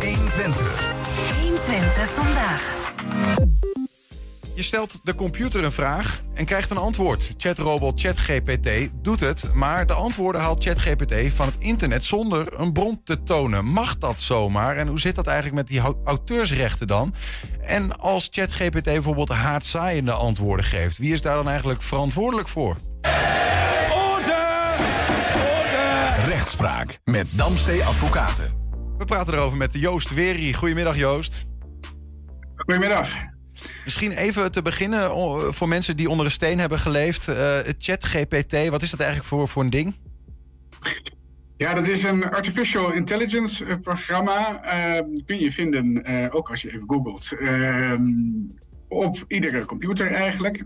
120. 120 Vandaag. Je stelt de computer een vraag en krijgt een antwoord. Chatrobot ChatGPT doet het, maar de antwoorden haalt ChatGPT van het internet zonder een bron te tonen. Mag dat zomaar? En hoe zit dat eigenlijk met die auteursrechten dan? En als ChatGPT bijvoorbeeld haatzaaiende antwoorden geeft, wie is daar dan eigenlijk verantwoordelijk voor? Orde! Rechtspraak met Damstee Advocaten. We praten erover met Joost Werry. Goedemiddag, Joost. Goedemiddag. Misschien even te beginnen, voor mensen die onder een steen hebben geleefd... ChatGPT, wat is dat eigenlijk voor een ding? Ja, dat is een artificial intelligence programma. Kun je vinden, ook als je even googelt, op iedere computer eigenlijk...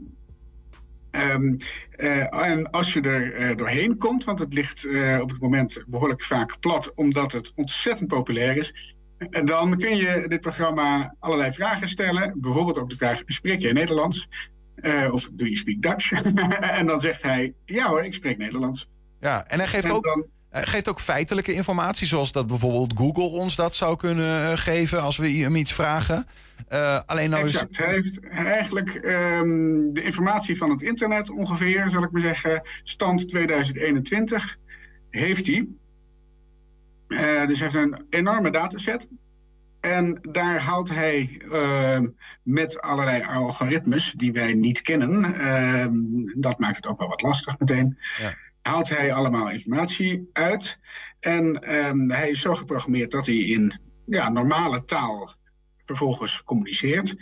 en als je er doorheen komt, want het ligt op het moment behoorlijk vaak plat... omdat het ontzettend populair is... En dan kun je dit programma allerlei vragen stellen. Bijvoorbeeld ook de vraag, spreek je Nederlands? Of do you speak Dutch? En dan zegt hij, ja hoor, ik spreek Nederlands. Ja, en hij geeft ook... Geeft ook feitelijke informatie, zoals dat bijvoorbeeld Google ons dat zou kunnen geven als we hem iets vragen. Alleen nou exact. Is... Hij heeft eigenlijk de informatie van het internet ongeveer, zal ik maar zeggen, stand 2021 heeft hij. Dus hij heeft een enorme dataset. En daar haalt hij met allerlei algoritmes die wij niet kennen, dat maakt het ook wel wat lastig meteen, ja. Haalt hij allemaal informatie uit. En hij is zo geprogrammeerd dat hij in normale taal vervolgens communiceert.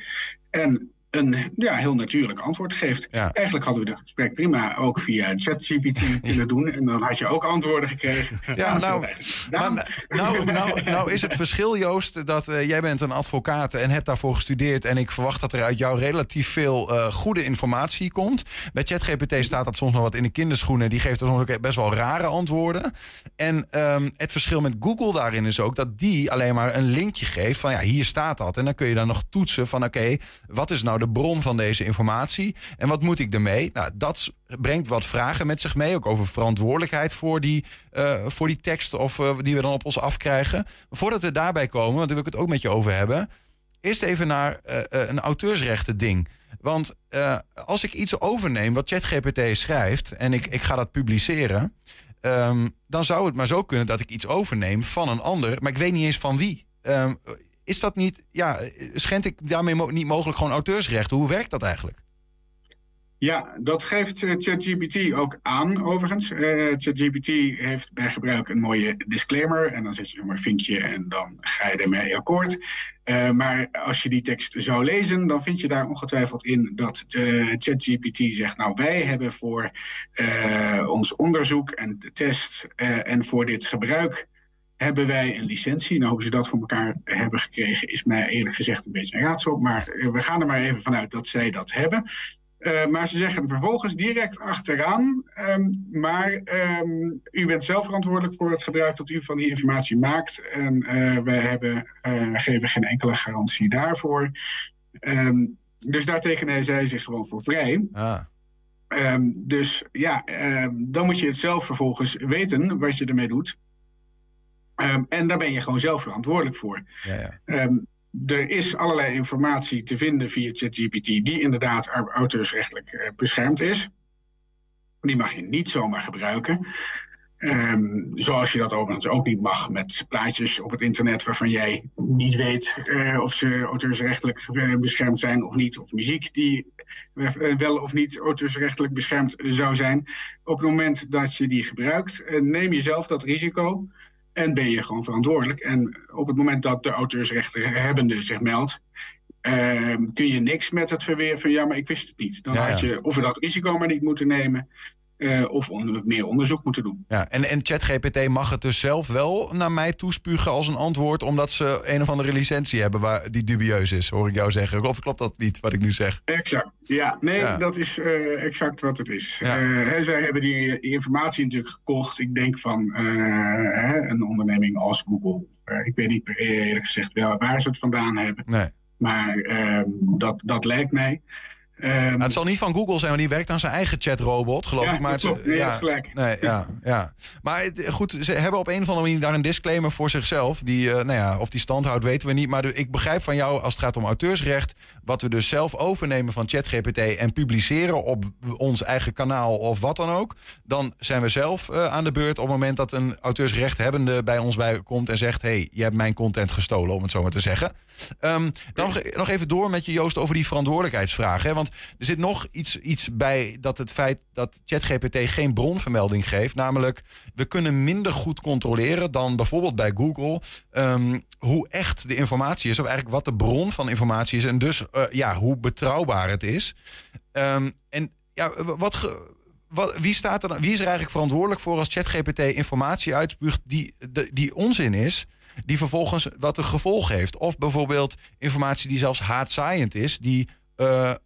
En een heel natuurlijk antwoord geeft. Ja. Eigenlijk hadden we dat gesprek prima ook via ChatGPT kunnen doen. En dan had je ook antwoorden gekregen. Ja, nou is het verschil, Joost, dat jij bent een advocaat en hebt daarvoor gestudeerd. En ik verwacht dat er uit jou relatief veel goede informatie komt. Bij ChatGPT staat dat soms nog wat in de kinderschoenen. Die geeft er soms ook best wel rare antwoorden. En het verschil met Google daarin is ook dat die alleen maar een linkje geeft van hier staat dat. En dan kun je dan nog toetsen van oké, wat is nou de bron van deze informatie en wat moet ik ermee? Nou, dat brengt wat vragen met zich mee, ook over verantwoordelijkheid voor die tekst of die we dan op ons afkrijgen. Voordat we daarbij komen, want daar wil ik het ook met je over hebben, eerst even naar een auteursrechten ding. Want als ik iets overneem wat ChatGPT schrijft en ik ga dat publiceren, dan zou het maar zo kunnen dat ik iets overneem van een ander, maar ik weet niet eens van wie. Is dat niet, schend ik daarmee niet mogelijk gewoon auteursrechten? Hoe werkt dat eigenlijk? Ja, dat geeft ChatGPT ook aan, overigens. ChatGPT heeft bij gebruik een mooie disclaimer. En dan zet je een mooi vinkje en dan ga je ermee akkoord. Maar als je die tekst zou lezen, dan vind je daar ongetwijfeld in dat ChatGPT zegt... nou, wij hebben voor ons onderzoek en de test en voor dit gebruik... hebben wij een licentie? Nou, hoe ze dat voor elkaar hebben gekregen is mij eerlijk gezegd een beetje een raadsel. Maar we gaan er maar even vanuit dat zij dat hebben. Maar ze zeggen vervolgens direct achteraan... u bent zelf verantwoordelijk voor het gebruik dat u van die informatie maakt. En wij geven geen enkele garantie daarvoor. Dus daar tekenen zij zich gewoon voor vrij... Ah. Dan moet je het zelf vervolgens weten wat je ermee doet... en daar ben je gewoon zelf verantwoordelijk voor. Ja, ja. Er is allerlei informatie te vinden via ChatGPT... die inderdaad auteursrechtelijk beschermd is. Die mag je niet zomaar gebruiken. Zoals je dat overigens ook niet mag met plaatjes op het internet... waarvan jij niet weet of ze auteursrechtelijk beschermd zijn of niet. Of muziek die wel of niet auteursrechtelijk beschermd zou zijn. Op het moment dat je die gebruikt, neem je zelf dat risico... En ben je gewoon verantwoordelijk. En op het moment dat de auteursrechthebbende zich meldt... kun je niks met het verweer van... ja, maar ik wist het niet. Dan had je of dat risico maar niet moeten nemen... of meer onderzoek moeten doen. Ja, en ChatGPT mag het dus zelf wel naar mij toespugen als een antwoord... omdat ze een of andere licentie hebben waar die dubieus is, hoor ik jou zeggen. Of klopt dat niet, wat ik nu zeg? Exact, ja. Nee, dat is exact wat het is. Ja. Zij hebben die informatie natuurlijk gekocht. Ik denk van een onderneming als Google. Ik weet niet eerlijk gezegd waar ze het vandaan hebben. Nee. Maar dat lijkt mij... het zal niet van Google zijn, want die werkt aan zijn eigen chatrobot, geloof ik. Maar klopt. Maar goed, ze hebben op een of andere manier daar een disclaimer voor zichzelf. Die, of die stand houdt, weten we niet. Maar ik begrijp van jou, als het gaat om auteursrecht... wat we dus zelf overnemen van ChatGPT... en publiceren op ons eigen kanaal of wat dan ook... dan zijn we zelf aan de beurt op het moment dat een auteursrechthebbende... bij ons komt en zegt... hey, je hebt mijn content gestolen, om het zo maar te zeggen. Nog even door met je, Joost, over die verantwoordelijkheidsvraag. Hè? Want er zit nog iets bij dat het feit dat ChatGPT geen bronvermelding geeft. Namelijk, we kunnen minder goed controleren dan bijvoorbeeld bij Google... hoe echt de informatie is, of eigenlijk wat de bron van informatie is... en dus hoe betrouwbaar het is. Wie is er eigenlijk verantwoordelijk voor als ChatGPT informatie uitspuugt die onzin is... die vervolgens wat een gevolg heeft? Of bijvoorbeeld informatie die zelfs haatzaaiend is... die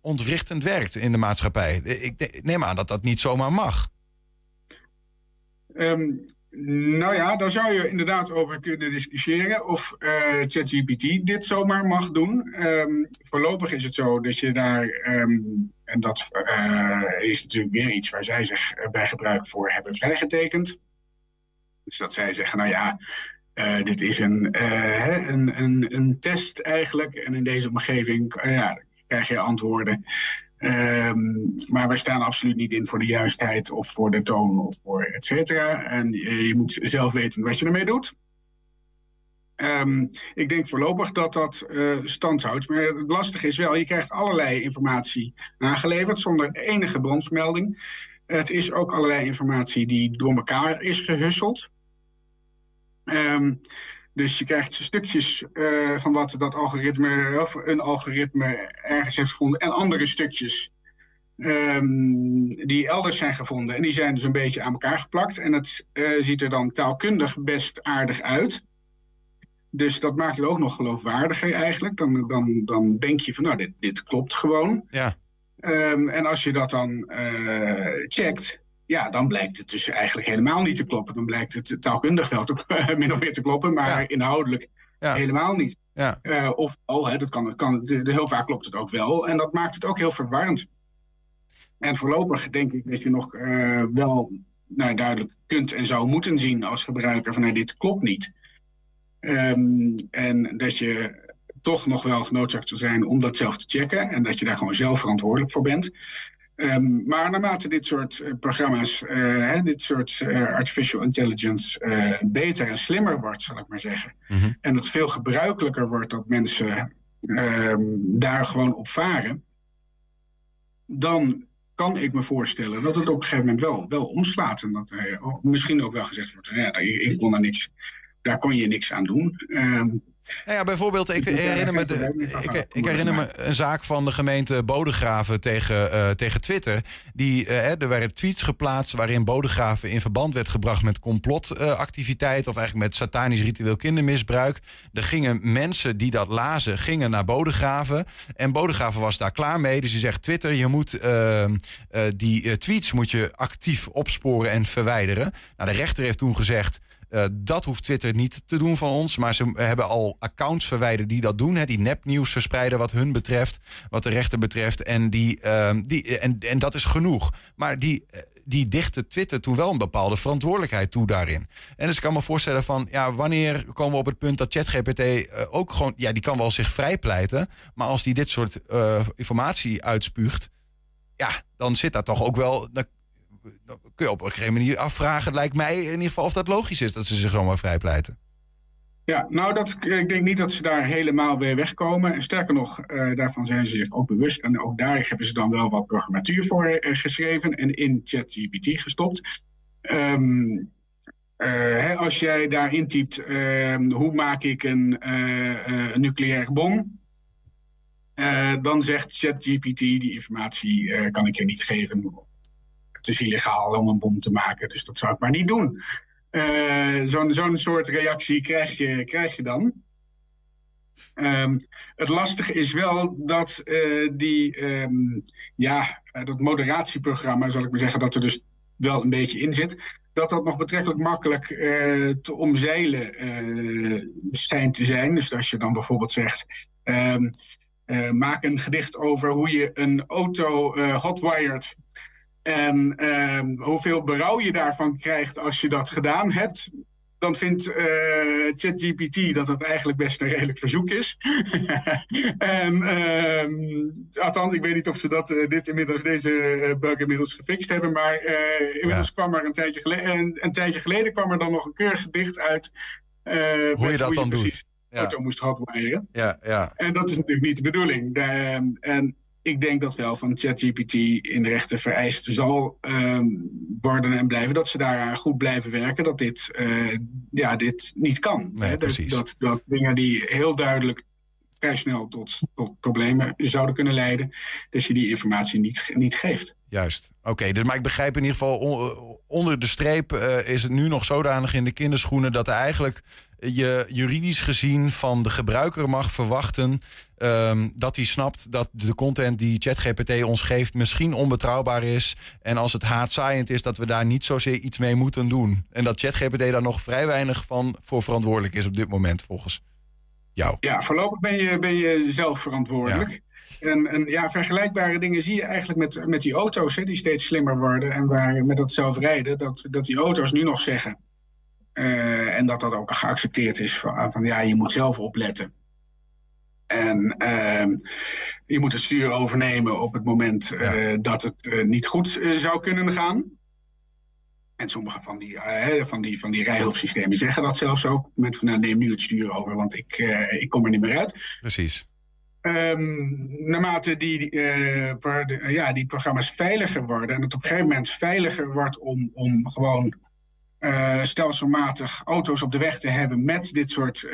ontwrichtend werkt in de maatschappij. Ik neem aan dat dat niet zomaar mag. Daar zou je inderdaad over kunnen discussiëren... of ChatGPT dit zomaar mag doen. Voorlopig is het zo dat je daar... en dat is natuurlijk weer iets waar zij zich bij gebruik voor hebben vrijgetekend... Dus dat zij zeggen, nou ja, dit is een test eigenlijk. En in deze omgeving krijg je antwoorden. Maar wij staan absoluut niet in voor de juistheid of voor de toon of voor et cetera. En je moet zelf weten wat je ermee doet. Ik denk voorlopig dat dat stand houdt. Maar het lastige is wel, je krijgt allerlei informatie aangeleverd zonder enige bronvermelding. Het is ook allerlei informatie die door elkaar is gehusseld. Dus je krijgt stukjes van wat dat algoritme of een algoritme ergens heeft gevonden. En andere stukjes die elders zijn gevonden. En die zijn dus een beetje aan elkaar geplakt. En het ziet er dan taalkundig best aardig uit. Dus dat maakt het ook nog geloofwaardiger eigenlijk. Dan denk je van nou, dit klopt gewoon. Ja. En als je dat dan checkt, ja, dan blijkt het dus eigenlijk helemaal niet te kloppen. Dan blijkt het taalkundig wel min of meer te kloppen, maar inhoudelijk helemaal niet. Ja. Heel vaak klopt het ook wel. En dat maakt het ook heel verwarrend. En voorlopig denk ik dat je nog duidelijk kunt en zou moeten zien als gebruiker van dit klopt niet. En dat je toch nog wel genoodzaakt zou zijn om dat zelf te checken. En dat je daar gewoon zelf verantwoordelijk voor bent. Maar naarmate dit soort programma's, dit soort artificial intelligence beter en slimmer wordt, zal ik maar zeggen. Mm-hmm. En het veel gebruikelijker wordt dat mensen daar gewoon op varen. Dan kan ik me voorstellen dat het op een gegeven moment wel omslaat. En dat er misschien ook wel gezegd wordt, daar kon je niks aan doen. Bijvoorbeeld, ik herinner me een zaak van de gemeente Bodegraven tegen Twitter. Er werden tweets geplaatst waarin Bodegraven in verband werd gebracht met complotactiviteit, of eigenlijk met satanisch ritueel kindermisbruik. Er gingen mensen die dat lazen, gingen naar Bodegraven. En Bodegraven was daar klaar mee. Dus die zegt, Twitter, je moet die tweets moet je actief opsporen en verwijderen. Nou, de rechter heeft toen gezegd, dat hoeft Twitter niet te doen van ons. Maar ze hebben al accounts verwijderd die dat doen. Die nepnieuws verspreiden wat hun betreft. Wat de rechter betreft. En dat is genoeg. Maar die dichtte Twitter toen wel een bepaalde verantwoordelijkheid toe daarin. En dus ik kan me voorstellen van, wanneer komen we op het punt dat ChatGPT ook gewoon, die kan wel zich vrijpleiten. Maar als die dit soort informatie uitspuugt, dan zit daar toch ook wel, dan kun je op een gegeven manier afvragen, lijkt mij in ieder geval, of dat logisch is dat ze zich zomaar vrijpleiten. Ja, ik denk niet dat ze daar helemaal weer wegkomen. En sterker nog, daarvan zijn ze zich ook bewust. En ook daar hebben ze dan wel wat programmatuur voor geschreven en in ChatGPT gestopt. Als jij daarin typt, hoe maak ik een nucleaire bom? Dan zegt ChatGPT, die informatie kan ik je niet geven. Het is illegaal om een bom te maken, dus dat zou ik maar niet doen. Zo'n soort reactie krijg je dan. Het lastige is wel dat dat moderatieprogramma, zal ik maar zeggen, dat er dus wel een beetje in zit, dat nog betrekkelijk makkelijk te omzeilen schijnt te zijn. Dus als je dan bijvoorbeeld zegt, maak een gedicht over hoe je een auto hotwired. En hoeveel berouw je daarvan krijgt als je dat gedaan hebt, dan vindt ChatGPT dat het eigenlijk best een redelijk verzoek is. Althans, ik weet niet of ze deze bug inmiddels gefixt hebben, maar inmiddels kwam er een tijdje geleden kwam er dan nog een keurig gedicht uit. Hoe je dat dan doet. Auto moest hotwiren. Ja. En dat is natuurlijk niet de bedoeling. Ik denk dat wel van ChatGPT in de rechten vereist zal worden en blijven. Dat ze daaraan goed blijven werken. Dat dit niet kan. Nee, hè? Dat dingen die heel duidelijk vrij snel tot problemen zouden kunnen leiden. Dat je die informatie niet geeft. Juist. Oké, dus, maar ik begrijp in ieder geval onder de streep is het nu nog zodanig in de kinderschoenen dat er eigenlijk je juridisch gezien van de gebruiker mag verwachten dat hij snapt dat de content die ChatGPT ons geeft misschien onbetrouwbaar is. En als het haatzaaiend is, dat we daar niet zozeer iets mee moeten doen. En dat ChatGPT daar nog vrij weinig voor verantwoordelijk is op dit moment, volgens jou. Ja, voorlopig ben je zelf verantwoordelijk. Ja. En vergelijkbare dingen zie je eigenlijk met die auto's, die steeds slimmer worden. En waar met dat zelfrijden, dat die auto's nu nog zeggen, En dat dat ook geaccepteerd is van ja, je moet zelf opletten. En je moet het stuur overnemen op het moment dat het niet goed zou kunnen gaan. En sommige van die rijhulpsystemen zeggen dat zelfs ook. Met van, nou, neem nu het stuur over, want ik kom er niet meer uit. Precies. Naarmate die programma's veiliger worden en het op een gegeven moment veiliger wordt om gewoon stelselmatig auto's op de weg te hebben met dit soort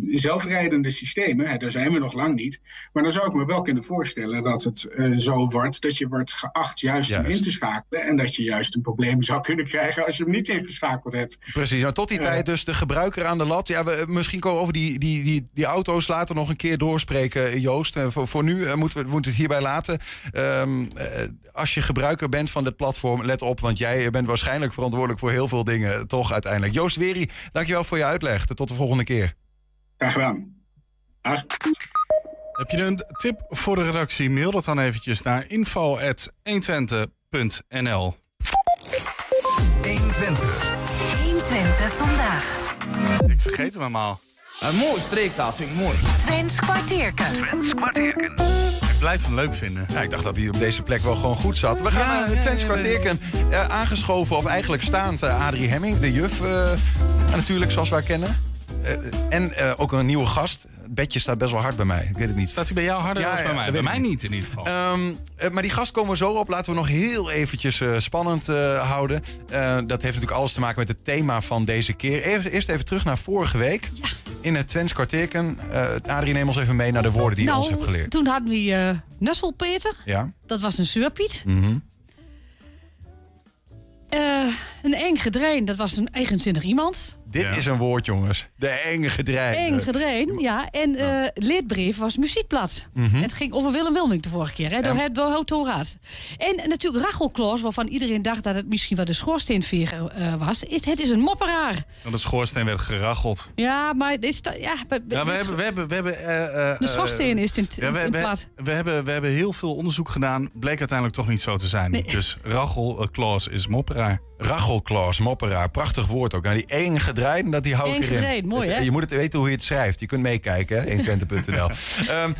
zelfrijdende systemen, daar zijn we nog lang niet, maar dan zou ik me wel kunnen voorstellen dat het zo wordt dat je wordt geacht juist om in te schakelen en dat je juist een probleem zou kunnen krijgen als je hem niet ingeschakeld hebt. Precies, nou, tot die tijd dus de gebruiker aan de lat. Ja, misschien komen we over die auto's later nog een keer doorspreken, Joost. Voor nu moeten we het hierbij laten. Als je gebruiker bent van dit platform, let op, want jij bent waarschijnlijk verantwoordelijk voor heel veel dingen, toch uiteindelijk. Joost Werry, dankjewel voor je uitleg. Tot de volgende keer. Graag gedaan. Dag. Heb je een tip voor de redactie? Mail dat dan eventjes naar info@120.nl. 120. 120 vandaag. Ik vergeet hem helemaal. Een mooie streektaal, vind ik mooi. Twents Kwartierken. Twents Kwartierken. Ik blijf hem leuk vinden. Ja, ik dacht dat hij op deze plek wel gewoon goed zat. We gaan naar het Twents Kwartierken. Aangeschoven, of eigenlijk staand, Adrie Hemming, de juf. Natuurlijk, zoals we haar kennen. En ook een nieuwe gast. Het bedje staat best wel hard bij mij. Ik weet het niet. Staat hij bij jou harder dan bij mij? Bij mij niet in ieder geval. Maar die gast komen we zo op. Laten we nog heel eventjes spannend houden. Dat heeft natuurlijk alles te maken met het thema van deze keer. Eerst even terug naar vorige week. Ja. In het Twents Kwartierken. Adrie, neem ons even mee naar de woorden die je ons hebt geleerd. Toen hadden we Nusselpeter. Ja. Dat was een zeurpiet. Mm-hmm. Een eng gedrein, dat was een eigenzinnig iemand. Dit is een woord, jongens. De eng gedrein. Eng gedrein, ja. En lidbrief was muziekblad. Mm-hmm. Het ging over Willem Wilming de vorige keer, hè, door Houthoraat. En natuurlijk Rachelklaus, waarvan iedereen dacht dat het misschien wel de schoorsteenveger was. Het is een mopperaar. De schoorsteen werd geracheld. Ja, maar... We hebben de schoorsteen is in plat. We hebben heel veel onderzoek gedaan. Bleek uiteindelijk toch niet zo te zijn. Nee. Dus Rachelklaus is mopperaar. Rachelklaus, mopperaar. Prachtig woord ook. Nou, die eng gedrein, dat die hou ik erin. Gedrein, mooi hè? Je moet het weten hoe je het schrijft. Je kunt meekijken, hè? 120.nl.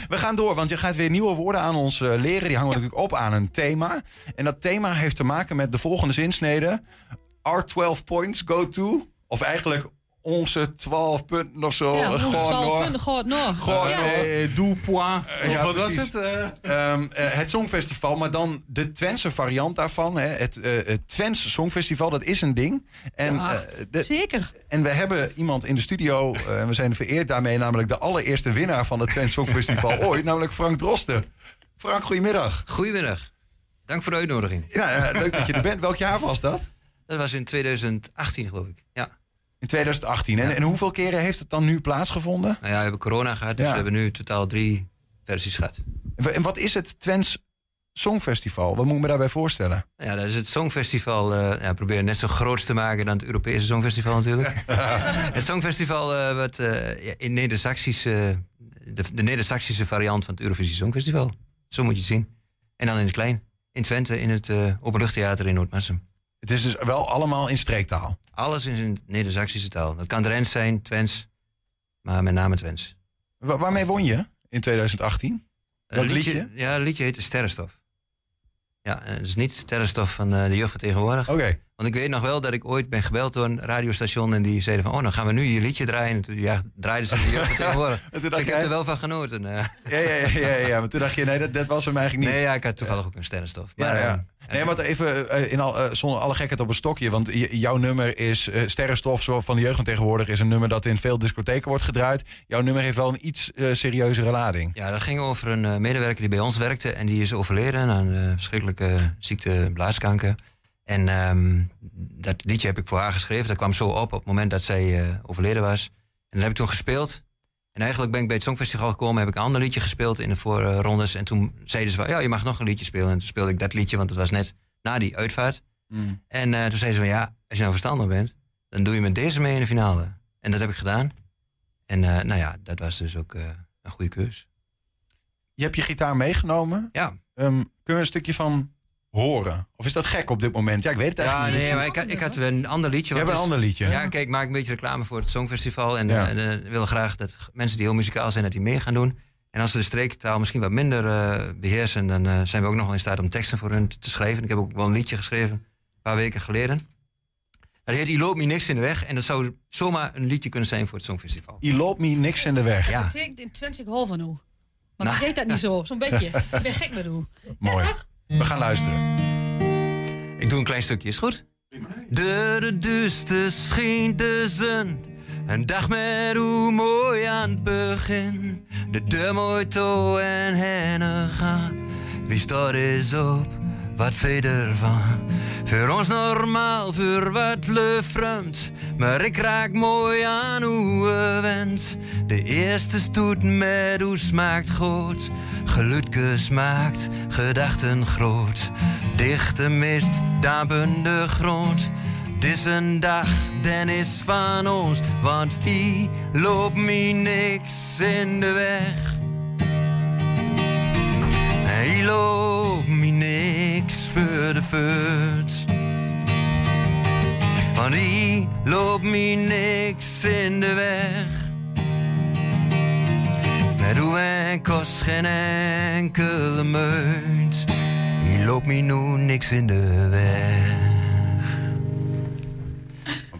We gaan door, want je gaat weer nieuwe woorden aan ons leren. Die hangen natuurlijk op aan een thema. En dat thema heeft te maken met de volgende zinsnede. Our 12 points go to. Of eigenlijk... Onze 12 punten of zo. Ja, onze 12 punten, Goor, doe point. Wat was het? Het Songfestival, maar dan de Twentse variant daarvan. Hè. Het Twents Songfestival, dat is een ding. En, zeker. En we hebben iemand in de studio, en we zijn vereerd daarmee, namelijk de allereerste winnaar van het Twents Songfestival ooit, namelijk Frank Drosten. Frank, goedemiddag. Goedemiddag. Dank voor de uitnodiging. Ja, leuk dat je er bent. Welk jaar was dat? Dat was in 2018, geloof ik. Ja. In 2018. Ja. En hoeveel keren heeft het dan nu plaatsgevonden? Nou ja, we hebben corona gehad, dus we hebben nu totaal 3 versies gehad. En wat is het Twents Songfestival? Wat moet ik me daarbij voorstellen? Ja, dat is het Songfestival. We proberen net zo groot te maken dan het Europese Songfestival natuurlijk. Het Songfestival wat in Neder-Saxisch, de Neder-Saxische variant van het Eurovisie Songfestival. Zo moet je het zien. En dan in het klein. In Twente, in het Openluchttheater in Ootmarsum. Het is dus wel allemaal in streektaal? Alles is in Neder-Saxische taal. Dat kan Drents zijn, Twents, maar met name Twents. Waarmee won je in 2018? Dat liedje? Ja, het liedje heette Sterrenstof. Ja, het is niet Sterrenstof van de jeugd van tegenwoordig. Okay. Want ik weet nog wel dat ik ooit ben gebeld door een radiostation... en die zeiden van, dan gaan we nu je liedje draaien. En toen draaiden ze de jeugd van tegenwoordig. Dus ik heb er wel van genoten. Ja, maar toen dacht je, nee, dat was hem eigenlijk niet. Nee, ja, ik had toevallig ook een Sterrenstof. Maar, nee, maar even zonder alle gekheid op een stokje. Want jouw nummer is Sterrenstof, zo van de jeugd van tegenwoordig... is een nummer dat in veel discotheken wordt gedraaid. Jouw nummer heeft wel een iets serieuzere lading. Ja, dat ging over een medewerker die bij ons werkte... en die is overleden aan verschrikkelijke ziekte, blaaskanker... En dat liedje heb ik voor haar geschreven. Dat kwam zo op het moment dat zij overleden was. En dat heb ik toen gespeeld. En eigenlijk ben ik bij het Songfestival gekomen... heb ik een ander liedje gespeeld in de voorrondes. En toen zeiden ze van, ja, je mag nog een liedje spelen. En toen speelde ik dat liedje, want het was net na die uitvaart. Mm. En toen zeiden ze van, ja, als je nou verstandig bent... dan doe je met deze mee in de finale. En dat heb ik gedaan. En dat was dus ook een goede keus. Je hebt je gitaar meegenomen. Ja. Kun je een stukje van... horen? Of is dat gek op dit moment? Ja, ik weet het eigenlijk niet. Nee, maar ik had een ander liedje. Jij hebt een ander liedje. Ja, kijk, ik maak een beetje reclame voor het Songfestival. En wil graag dat mensen die heel muzikaal zijn, dat die mee gaan doen. En als ze de streektaal misschien wat minder beheersen, dan zijn we ook nog wel in staat om teksten voor hun te schrijven. Ik heb ook wel een liedje geschreven, een paar weken geleden. Dat heet I Loop Me Niks in de Weg. En dat zou zomaar een liedje kunnen zijn voor het Songfestival. I Loop Me Niks in de Weg. Ja. Dat betekent in Twents ik hol van hoe. Maar ik deed dat niet zo, zo'n beetje. Ik ben gek met hoe. Mooi. Ja, we gaan luisteren. Ik doe een klein stukje, is goed? Door de duister scheen de zon. Een dag met hoe mooi aan het begin. De deur mooi toe en heen gaan. Wie staat eens op, wat verder van? Voor ons normaal, voor wat vreemd. Maar ik raak mooi aan hoe we wend. De eerste stoet met hoe smaakt goed. Geluid gesmaakt, gedachten groot. Dichte mist, dampende grond. Dit is een dag, den is van ons, want I loopt me niks in de weg. En I loopt me niks voor de voet. Want I loopt me niks in de weg. Met hoe en kost geen enkele munt. I loopt me nu niks in de weg.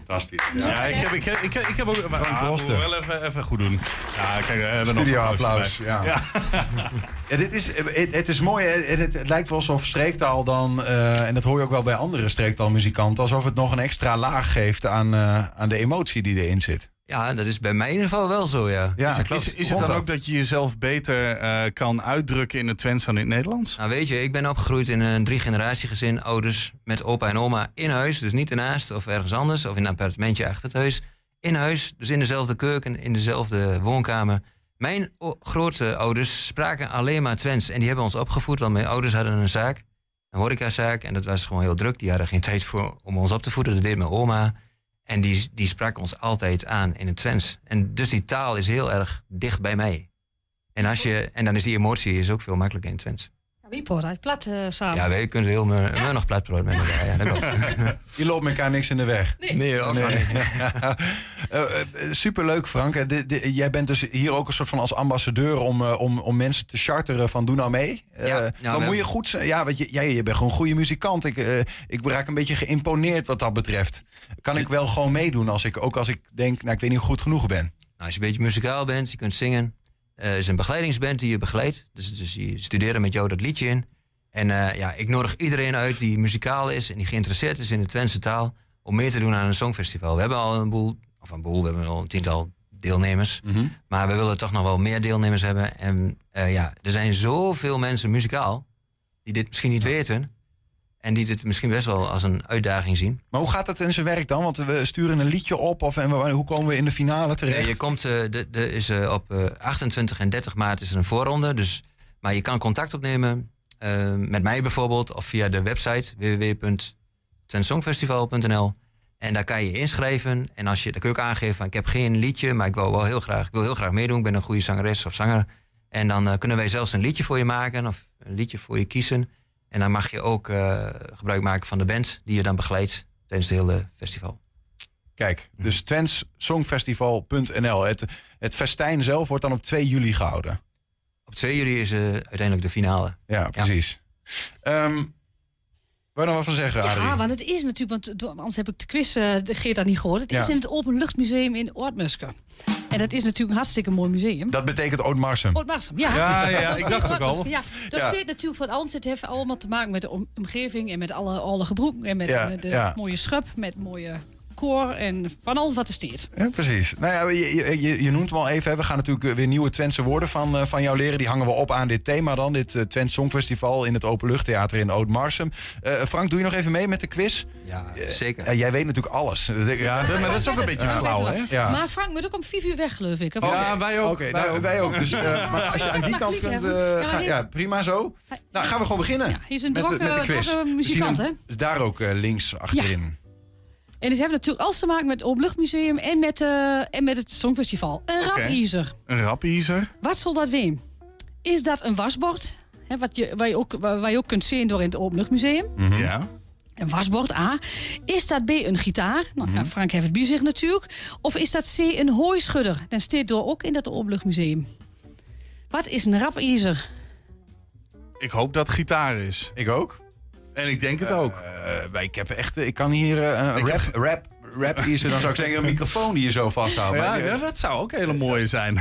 Fantastisch. Ja, ja, ik heb ook... Frank Drosten. Wel even goed doen. Ja, kijk, studio-applaus. Ja. Ja. Ja, het is mooi. Het lijkt wel alsof streektaal dan... en dat hoor je ook wel bij andere streektaalmuzikanten... alsof het nog een extra laag geeft aan de emotie die erin zit. Ja, dat is bij mij in ieder geval wel zo, ja. Ja, is het dan ook dat je jezelf beter kan uitdrukken in het Twents dan in het Nederlands? Nou, weet je, ik ben opgegroeid in een 3-generatie gezin. Ouders met opa en oma in huis. Dus niet ernaast of ergens anders. Of in een appartementje achter het huis. In huis, dus in dezelfde keuken, in dezelfde woonkamer. Mijn grote ouders spraken alleen maar Twents. En die hebben ons opgevoed, want mijn ouders hadden een zaak. Een horecazaak. En dat was gewoon heel druk. Die hadden geen tijd voor om ons op te voeden. Dat deed mijn oma. En die sprak ons altijd aan in het Twents. En dus die taal is heel erg dicht bij mij. En dan is die emotie ook veel makkelijker in het Twents. Ja, wie poort uit plat samen. Ja, wij kunnen heel nog plat praten met elkaar. Ja, dat klopt. Je loopt elkaar niks in de weg. Nee ook niet. Superleuk, Frank. Jij bent dus hier ook een soort van als ambassadeur om mensen te charteren van doe nou mee. Dan moet je goed zijn. Ja, want je bent gewoon een goede muzikant. Ik raak een beetje geïmponeerd wat dat betreft. Kan ik wel gewoon meedoen als ik denk, nou ik weet niet hoe goed genoeg ben. Nou, als je een beetje muzikaal bent, je kunt zingen. Is een begeleidingsband die je begeleidt. Dus die studeren met jou dat liedje in. En ik nodig iedereen uit die muzikaal is... en die geïnteresseerd is in de Twentse taal... om mee te doen aan een songfestival. We hebben al we hebben al een tiental deelnemers. Mm-hmm. Maar we willen toch nog wel meer deelnemers hebben. En er zijn zoveel mensen muzikaal... die dit misschien niet weten... en die dit misschien best wel als een uitdaging zien. Maar hoe gaat dat in zijn werk dan? Want we sturen een liedje op hoe komen we in de finale terecht? Nee, je komt op 28 en 30 maart is er een voorronde. Dus, maar je kan contact opnemen met mij bijvoorbeeld... of via de website www.twentssongfestival.nl. En daar kan je inschrijven. En daar kun je ook aangeven van ik heb geen liedje... maar ik wil heel graag meedoen. Ik ben een goede zangeres of zanger. En dan kunnen wij zelfs een liedje voor je maken... of een liedje voor je kiezen... En dan mag je ook gebruik maken van de band die je dan begeleidt tijdens het hele festival. Kijk, dus twentssongfestival.nl. Het festijn zelf wordt dan op 2 juli gehouden. Op 2 juli is uiteindelijk de finale. Ja, precies. Ja. Wil je nog wat van zeggen, Arie? Ja, want het is natuurlijk, want anders heb ik de quiz Geert daar niet gehoord. Het is in het Openluchtmuseum in Oortmuske. En dat is natuurlijk een hartstikke mooi museum. Dat betekent Ootmarsum. Ootmarsum, ja. Ja, ik dacht ook al. Ja. Dat steekt natuurlijk van ons. Het heeft allemaal te maken met de omgeving en met alle gebroeken. En met de mooie schub, met mooie koor en van alles wat er steekt. Ja, precies. Nou ja, je noemt hem al even. Hè. We gaan natuurlijk weer nieuwe Twentse woorden van jou leren. Die hangen we op aan dit thema dan. Dit Twents Songfestival in het Openluchttheater in Ootmarsum. Frank, doe je nog even mee met de quiz? Ja, zeker. Jij weet natuurlijk alles. Maar dat is ook een beetje flauw, hè? Ja. Maar Frank moet ook om 5 uur weg, geloof ik. Of ja, wij ook. Oké, wij ook. Dus, maar als je aan die kant kunt... prima zo. Nou, gaan we gewoon beginnen. Ja, hij is een droge muzikant, hè? Daar ook links achterin. En dit heeft natuurlijk alles te maken met het Openluchtmuseum en met het Songfestival. Een rapiezer. Wat zal dat zijn? Is dat een wasbord? Hè, waar je ook kunt zien door in het Openluchtmuseum. Mm-hmm. Ja. Een wasbord, A. Is dat B, een gitaar? Nou, mm-hmm. Frank heeft het bij zich natuurlijk. Of is dat C, een hooischudder? Dan staat door ook in dat Openluchtmuseum. Wat is een rapizer? Ik hoop dat gitaar is. Ik ook. En ik denk het ook. Ik kan hier rap is er, dan zou ik zeggen een microfoon die je zo vasthoudt. Ja, ja, dat zou ook hele mooie zijn.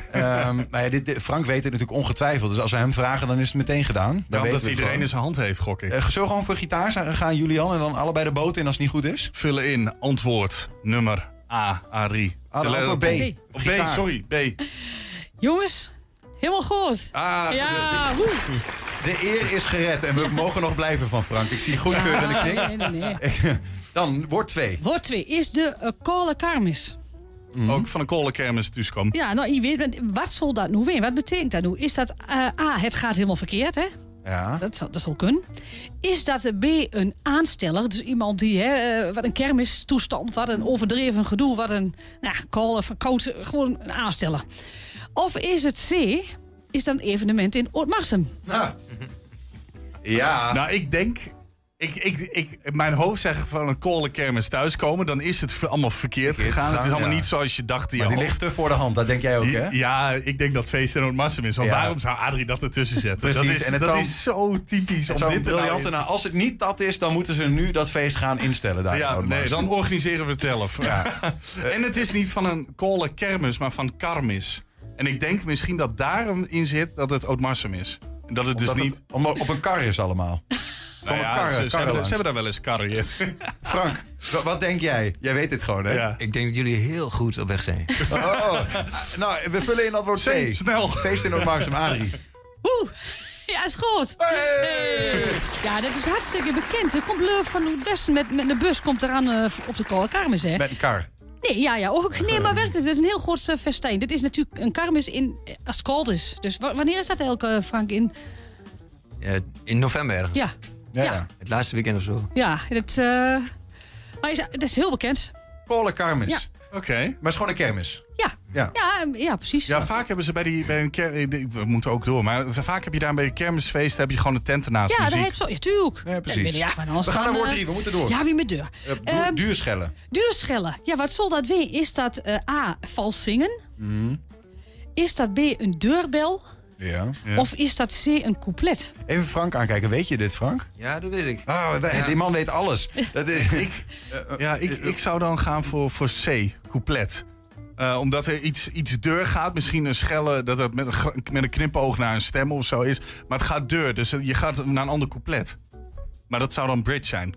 Maar ja, Frank weet het natuurlijk ongetwijfeld. Dus als we hem vragen, dan is het meteen gedaan. Dan ja, omdat iedereen in zijn hand heeft, gok ik. Zo gewoon voor gitaar gaan Julian en dan allebei de boot in als het niet goed is? Vullen in, antwoord, nummer A, Ari. Antwoord B. B, sorry, B. Jongens, helemaal goed. Ah, ja, woe. De eer is gered en we mogen nog blijven van Frank. Ik zie goedkeur en ik denk... Nee. Dan woord 2. Woord 2 is de kolenkermis. Mm-hmm. Ook van een kolenkermis dus kom. Ja, nou, je weet, wat zal dat nu weer? Wat betekent dat nu? Is dat A, het gaat helemaal verkeerd, hè? Ja. Dat zal kunnen. Is dat B, een aansteller? Dus iemand die, hè, wat een kermistoestand, wat een overdreven gedoe, wat een gewoon een aansteller. Of is het C... is dan een evenement in Ootmarsum. Nou. Ja. Nou, ik denk... mijn hoofd zegt van een kolenkermis thuiskomen... dan is het allemaal verkeerd gegaan. Het is allemaal niet zoals je dacht. Maar die ligt te voor de hand, dat denk jij ook, hè? Ja, ik denk dat feest in Ootmarsum is. Want waarom zou Adrie dat ertussen zetten? Precies. Dat is zo typisch. Het is briljant. Nou, als het niet dat is, dan moeten ze nu dat feest gaan instellen. Daar in Ootmarsum. Dan organiseren we het zelf. Ja. En het is niet van een kolenkermis, maar van karmis. En ik denk misschien dat daarom in zit dat het Ootmarsum is. En dat het omdat dus niet... Het op een kar is allemaal. Nou ja, ze hebben daar wel eens karren in. Frank, wat denk jij? Jij weet dit gewoon, hè? Ja. Ik denk dat jullie heel goed op weg zijn. Oh. Nou, we vullen in antwoord C. Snel. Feest in Ootmarsum, Adrie. Oeh, ja, is goed. Hey. Ja, dat is hartstikke bekend. Er komt Leuf van het Westen met een bus komt eraan op de kolenkermis, hè? Met een kar. Nee, ja, ook. Nee, maar werkelijk, dit is een heel groot festijn. Dit is natuurlijk een kermis als het koud is. Dus wanneer is dat eigenlijk, Frank? In november ergens. Ja. Het laatste weekend of zo. Ja, dat is heel bekend. Kolenkermis. Ja. Oké. Maar het is gewoon een kermis. Ja, precies. Ja, vaak hebben ze bij een kermis... We moeten ook door, maar vaak heb je daar bij een kermisfeest... heb je gewoon een tent ernaast muziek. Ja, dat heeft zo... Tuurlijk. Ja, precies. We gaan naar woord 3, we moeten door. Ja, wie met deur? Duurschellen. Duurschellen. Ja, wat zal dat weer? Is dat A, vals zingen? Mm. Is dat B, een deurbel? Ja. Of is dat C, een couplet? Even Frank aankijken. Weet je dit, Frank? Ja, dat weet ik. Die man weet alles. Dat is, ik zou dan gaan voor C, couplet. Omdat er iets deur gaat. Misschien een schelle, dat het met een knipoog naar een stem of zo is. Maar het gaat deur, dus je gaat naar een ander couplet. Maar dat zou dan bridge zijn.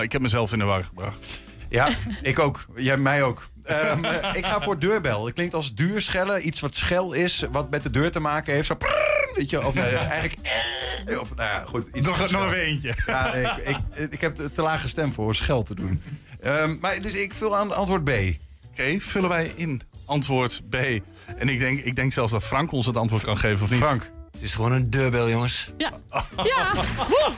Ik heb mezelf in de war gebracht. Ja, ik ook. Jij mij ook. Ik ga voor deurbel. Het klinkt als duurschellen. Iets wat schel is, wat met de deur te maken heeft. Zo prrr, weet je. Of eigenlijk... Of, nou ja, goed. Iets nog eentje. Ja, ik heb te lage stem voor schel te doen. Maar dus ik vul aan antwoord B. Oké, vullen wij in antwoord B. En ik denk zelfs dat Frank ons het antwoord kan geven, of niet? Frank. Het is gewoon een deurbel, jongens. Ja. Woe.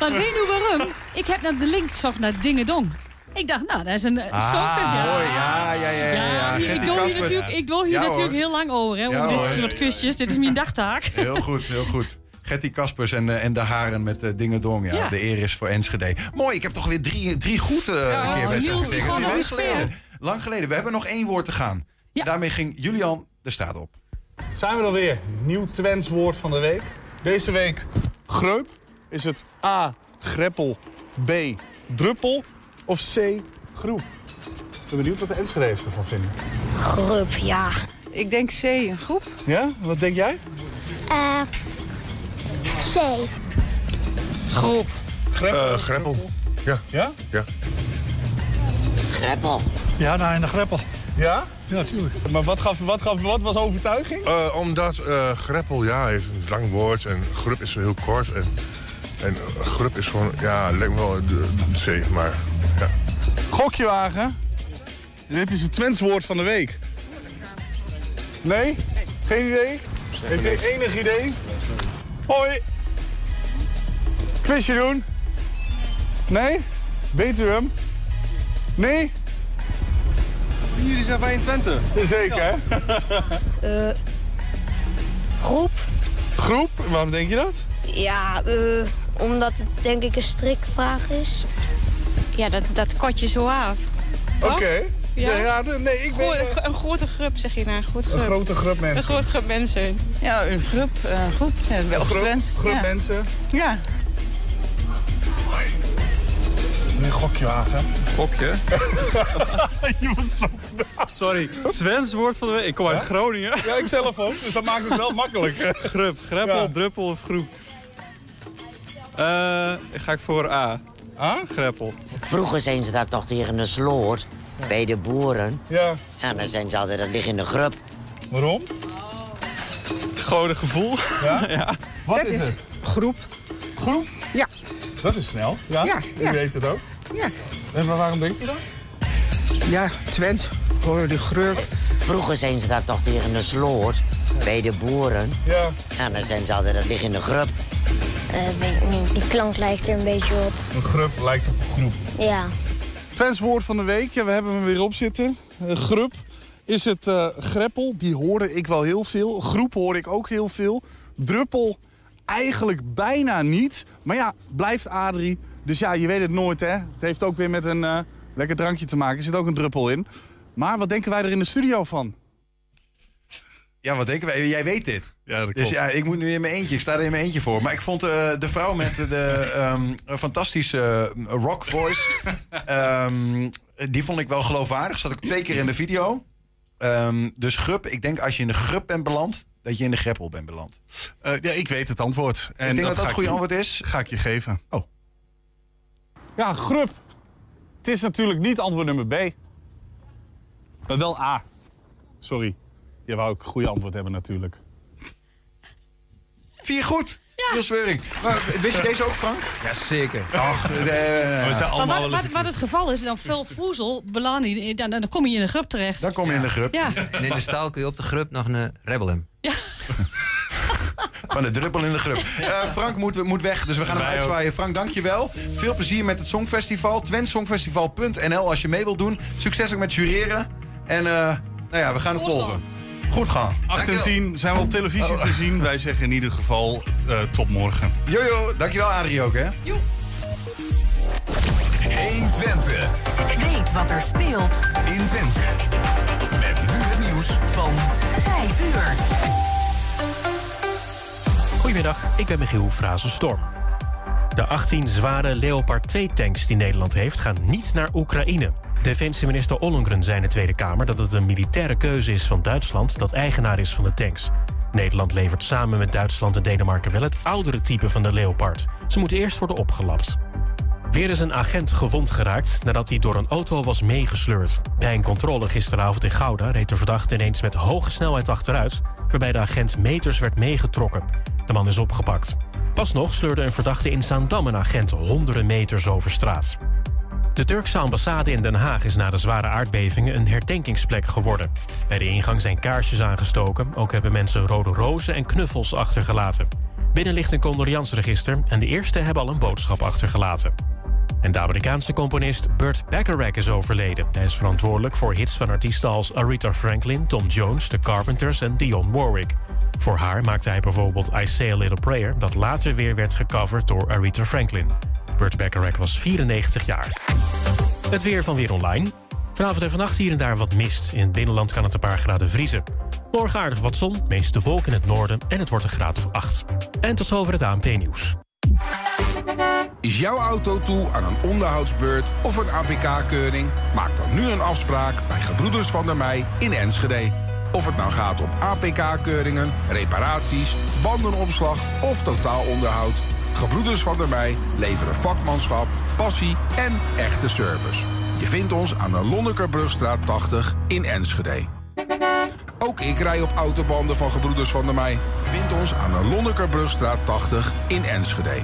Maar weet je nu waarom? Ik heb naar de link gezocht naar Dingedong. Ik dacht, nou, dat is een songversie. Ja. Ik doe hier natuurlijk heel lang over, hè. Ja, dit is wat quizjes. Dit is mijn dagtaak. Heel goed. Getty Kaspers en de haren met Dingedong. Ja. De eer is voor Enschede. Mooi, ik heb toch weer drie goed een keer wedstrijd gezien. Lang geleden. We hebben nog 1 woord te gaan. Ja. Daarmee ging Julian de straat op. Zijn we dan weer. Nieuw Twents woord van de week. Deze week greup. Is het A, greppel, B, druppel of C, groep? Ik ben benieuwd wat de Enschede's ervan vinden. Groep, ja. Ik denk C, een groep. Ja? Wat denk jij? C. Groep. Greppel. Ja. Ja? Ja. Greppel. Ja, nou, en de greppel. Ja? Ja, natuurlijk. Maar wat was overtuiging? Omdat greppel, ja, heeft een lang woord en groep is heel kort. En grup is gewoon, ja, lijkt me wel de C, maar ja. Gokjewagen, dit is het Twents woord van de week. Nee? Geen idee? Heeft u enig idee? Hoi! Quizje doen? Nee? Weet u hem? Nee? Jullie zijn bij in Twente. Zeker, hè? Groep. groep. Waarom denk je dat? Ja, omdat het denk ik een strikvraag is. Ja, dat kort je zo af. Oké. Ja. Nee, ik weet, een grote groep, zeg je nou. Een grote groep mensen. Een grote groep mensen. Ja, een groep. Ja, wel een groep mensen. Ja. Een gokje wagen. Gokje? Je was zo verdacht. Sorry. Twents woord van de week. Ik kom uit Groningen. Ja, ik zelf ook. Dus dat maakt het wel makkelijk. Grup, greppel, druppel of groep. Ga ik voor A. A? Greppel. Vroeger zijn ze daar toch tegen de sloot. Ja. Bij de boeren. Ja. En dan zijn ze altijd dat liggen in de grup. Waarom? Gewoon een gevoel. Ja? Ja. Wat dat is het? Groep. Groep? Ja. Dat is snel. Ja? Ja. U weet het ook. Ja. En waarom denkt u dat? Ja, Twents. Gewoon de grup. Vroeger zijn ze daar toch tegen de sloot. Ja. Bij de boeren. Ja. En dan zijn ze altijd dat liggen in de grup. Weet ik niet. Die klank lijkt er een beetje op. Een grup lijkt op een groep. Ja. Twents woord van de week, ja, we hebben hem weer op zitten. Grup is het greppel, die hoorde ik wel heel veel. Groep hoorde ik ook heel veel. Druppel eigenlijk bijna niet. Maar ja, blijft Adrie. Dus ja, je weet het nooit, hè. Het heeft ook weer met een lekker drankje te maken. Er zit ook een druppel in. Maar wat denken wij er in de studio van? Ja, wat denken wij? Jij weet dit. Ja, dat klopt. Dus ja, ik moet nu in mijn eentje. Ik sta er in mijn eentje voor. Maar ik vond de vrouw met de fantastische rock voice... die vond ik wel geloofwaardig. Zat ik 2 keer in de video. Dus grup. Ik denk als je in de grup bent beland... dat je in de greppel bent beland. Ja, ik weet het antwoord. En ik denk dat het goede antwoord is. Ga ik je geven. Oh. Ja, grup. Het is natuurlijk niet antwoord nummer B. Maar wel A. Sorry. Je wou ook een goede antwoord hebben natuurlijk. 4 goed. Ja. Joost Werry. Wist je deze ook, Frank? Jazeker. Wat het geval is, dan veel voezel beland, dan kom je in de grup terecht. Dan kom je in de grup. Ja. En in de staal kun je op de grup nog een rebbelen. Ja. Van de druppel in de grup. Frank moet weg, dus we gaan hem uitzwaaien. Frank, dankjewel. Veel plezier met het Songfestival. Twents Songfestival.nl als je mee wilt doen. Succes ook met jureren. En nou ja, we gaan het volgen. Goed gaan. 8:10 zijn we op televisie te zien. Wij zeggen in ieder geval tot morgen. Jojo, dankjewel Adrie ook, hè. Jo. 1 Twente. Weet wat er speelt in Twente. Met nu het nieuws van 5 uur. Goedemiddag, ik ben Michiel Frazenstorm. De 18 zware Leopard 2-tanks die Nederland heeft gaan niet naar Oekraïne. Defensieminister Ollongren zei in de Tweede Kamer dat het een militaire keuze is van Duitsland dat eigenaar is van de tanks. Nederland levert samen met Duitsland en Denemarken wel het oudere type van de Leopard. Ze moeten eerst worden opgelapt. Weer is een agent gewond geraakt nadat hij door een auto was meegesleurd. Bij een controle gisteravond in Gouda reed de verdachte ineens met hoge snelheid achteruit, waarbij de agent meters werd meegetrokken. De man is opgepakt. Pas nog sleurde een verdachte in Zaandam een agent honderden meters over straat. De Turkse ambassade in Den Haag is na de zware aardbevingen een herdenkingsplek geworden. Bij de ingang zijn kaarsjes aangestoken. Ook hebben mensen rode rozen en knuffels achtergelaten. Binnen ligt een condoleansregister en de eerste hebben al een boodschap achtergelaten. En de Amerikaanse componist Burt Bacharach is overleden. Hij is verantwoordelijk voor hits van artiesten als Aretha Franklin, Tom Jones, The Carpenters en Dionne Warwick. Voor haar maakte hij bijvoorbeeld I Say a Little Prayer, dat later weer werd gecoverd door Aretha Franklin. Burt Bacharach was 94 jaar. Het weer van Weer Online. Vanavond en vannacht hier en daar wat mist. In het binnenland kan het een paar graden vriezen. Morgen aardig wat zon, meeste wolken in het noorden en het wordt een graad of 8. En tot zover het ANP-nieuws. Is jouw auto toe aan een onderhoudsbeurt of een APK-keuring? Maak dan nu een afspraak bij Gebroeders van der Meij in Enschede. Of het nou gaat om APK-keuringen, reparaties, bandenopslag of totaalonderhoud... Gebroeders van der Meij leveren vakmanschap, passie en echte service. Je vindt ons aan de Lonnekerbrugstraat 80 in Enschede. Ook ik rij op autobanden van Gebroeders van der Meij. Je vindt ons aan de Lonnekerbrugstraat 80 in Enschede.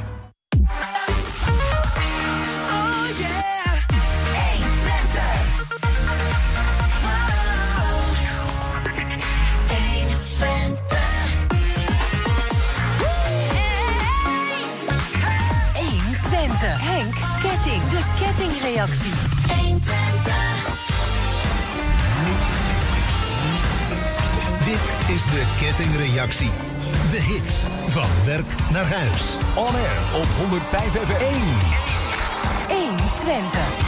Henk Ketting, de kettingreactie. 120. Dit is de kettingreactie. De hits van werk naar huis. On air op 105.1 Twente.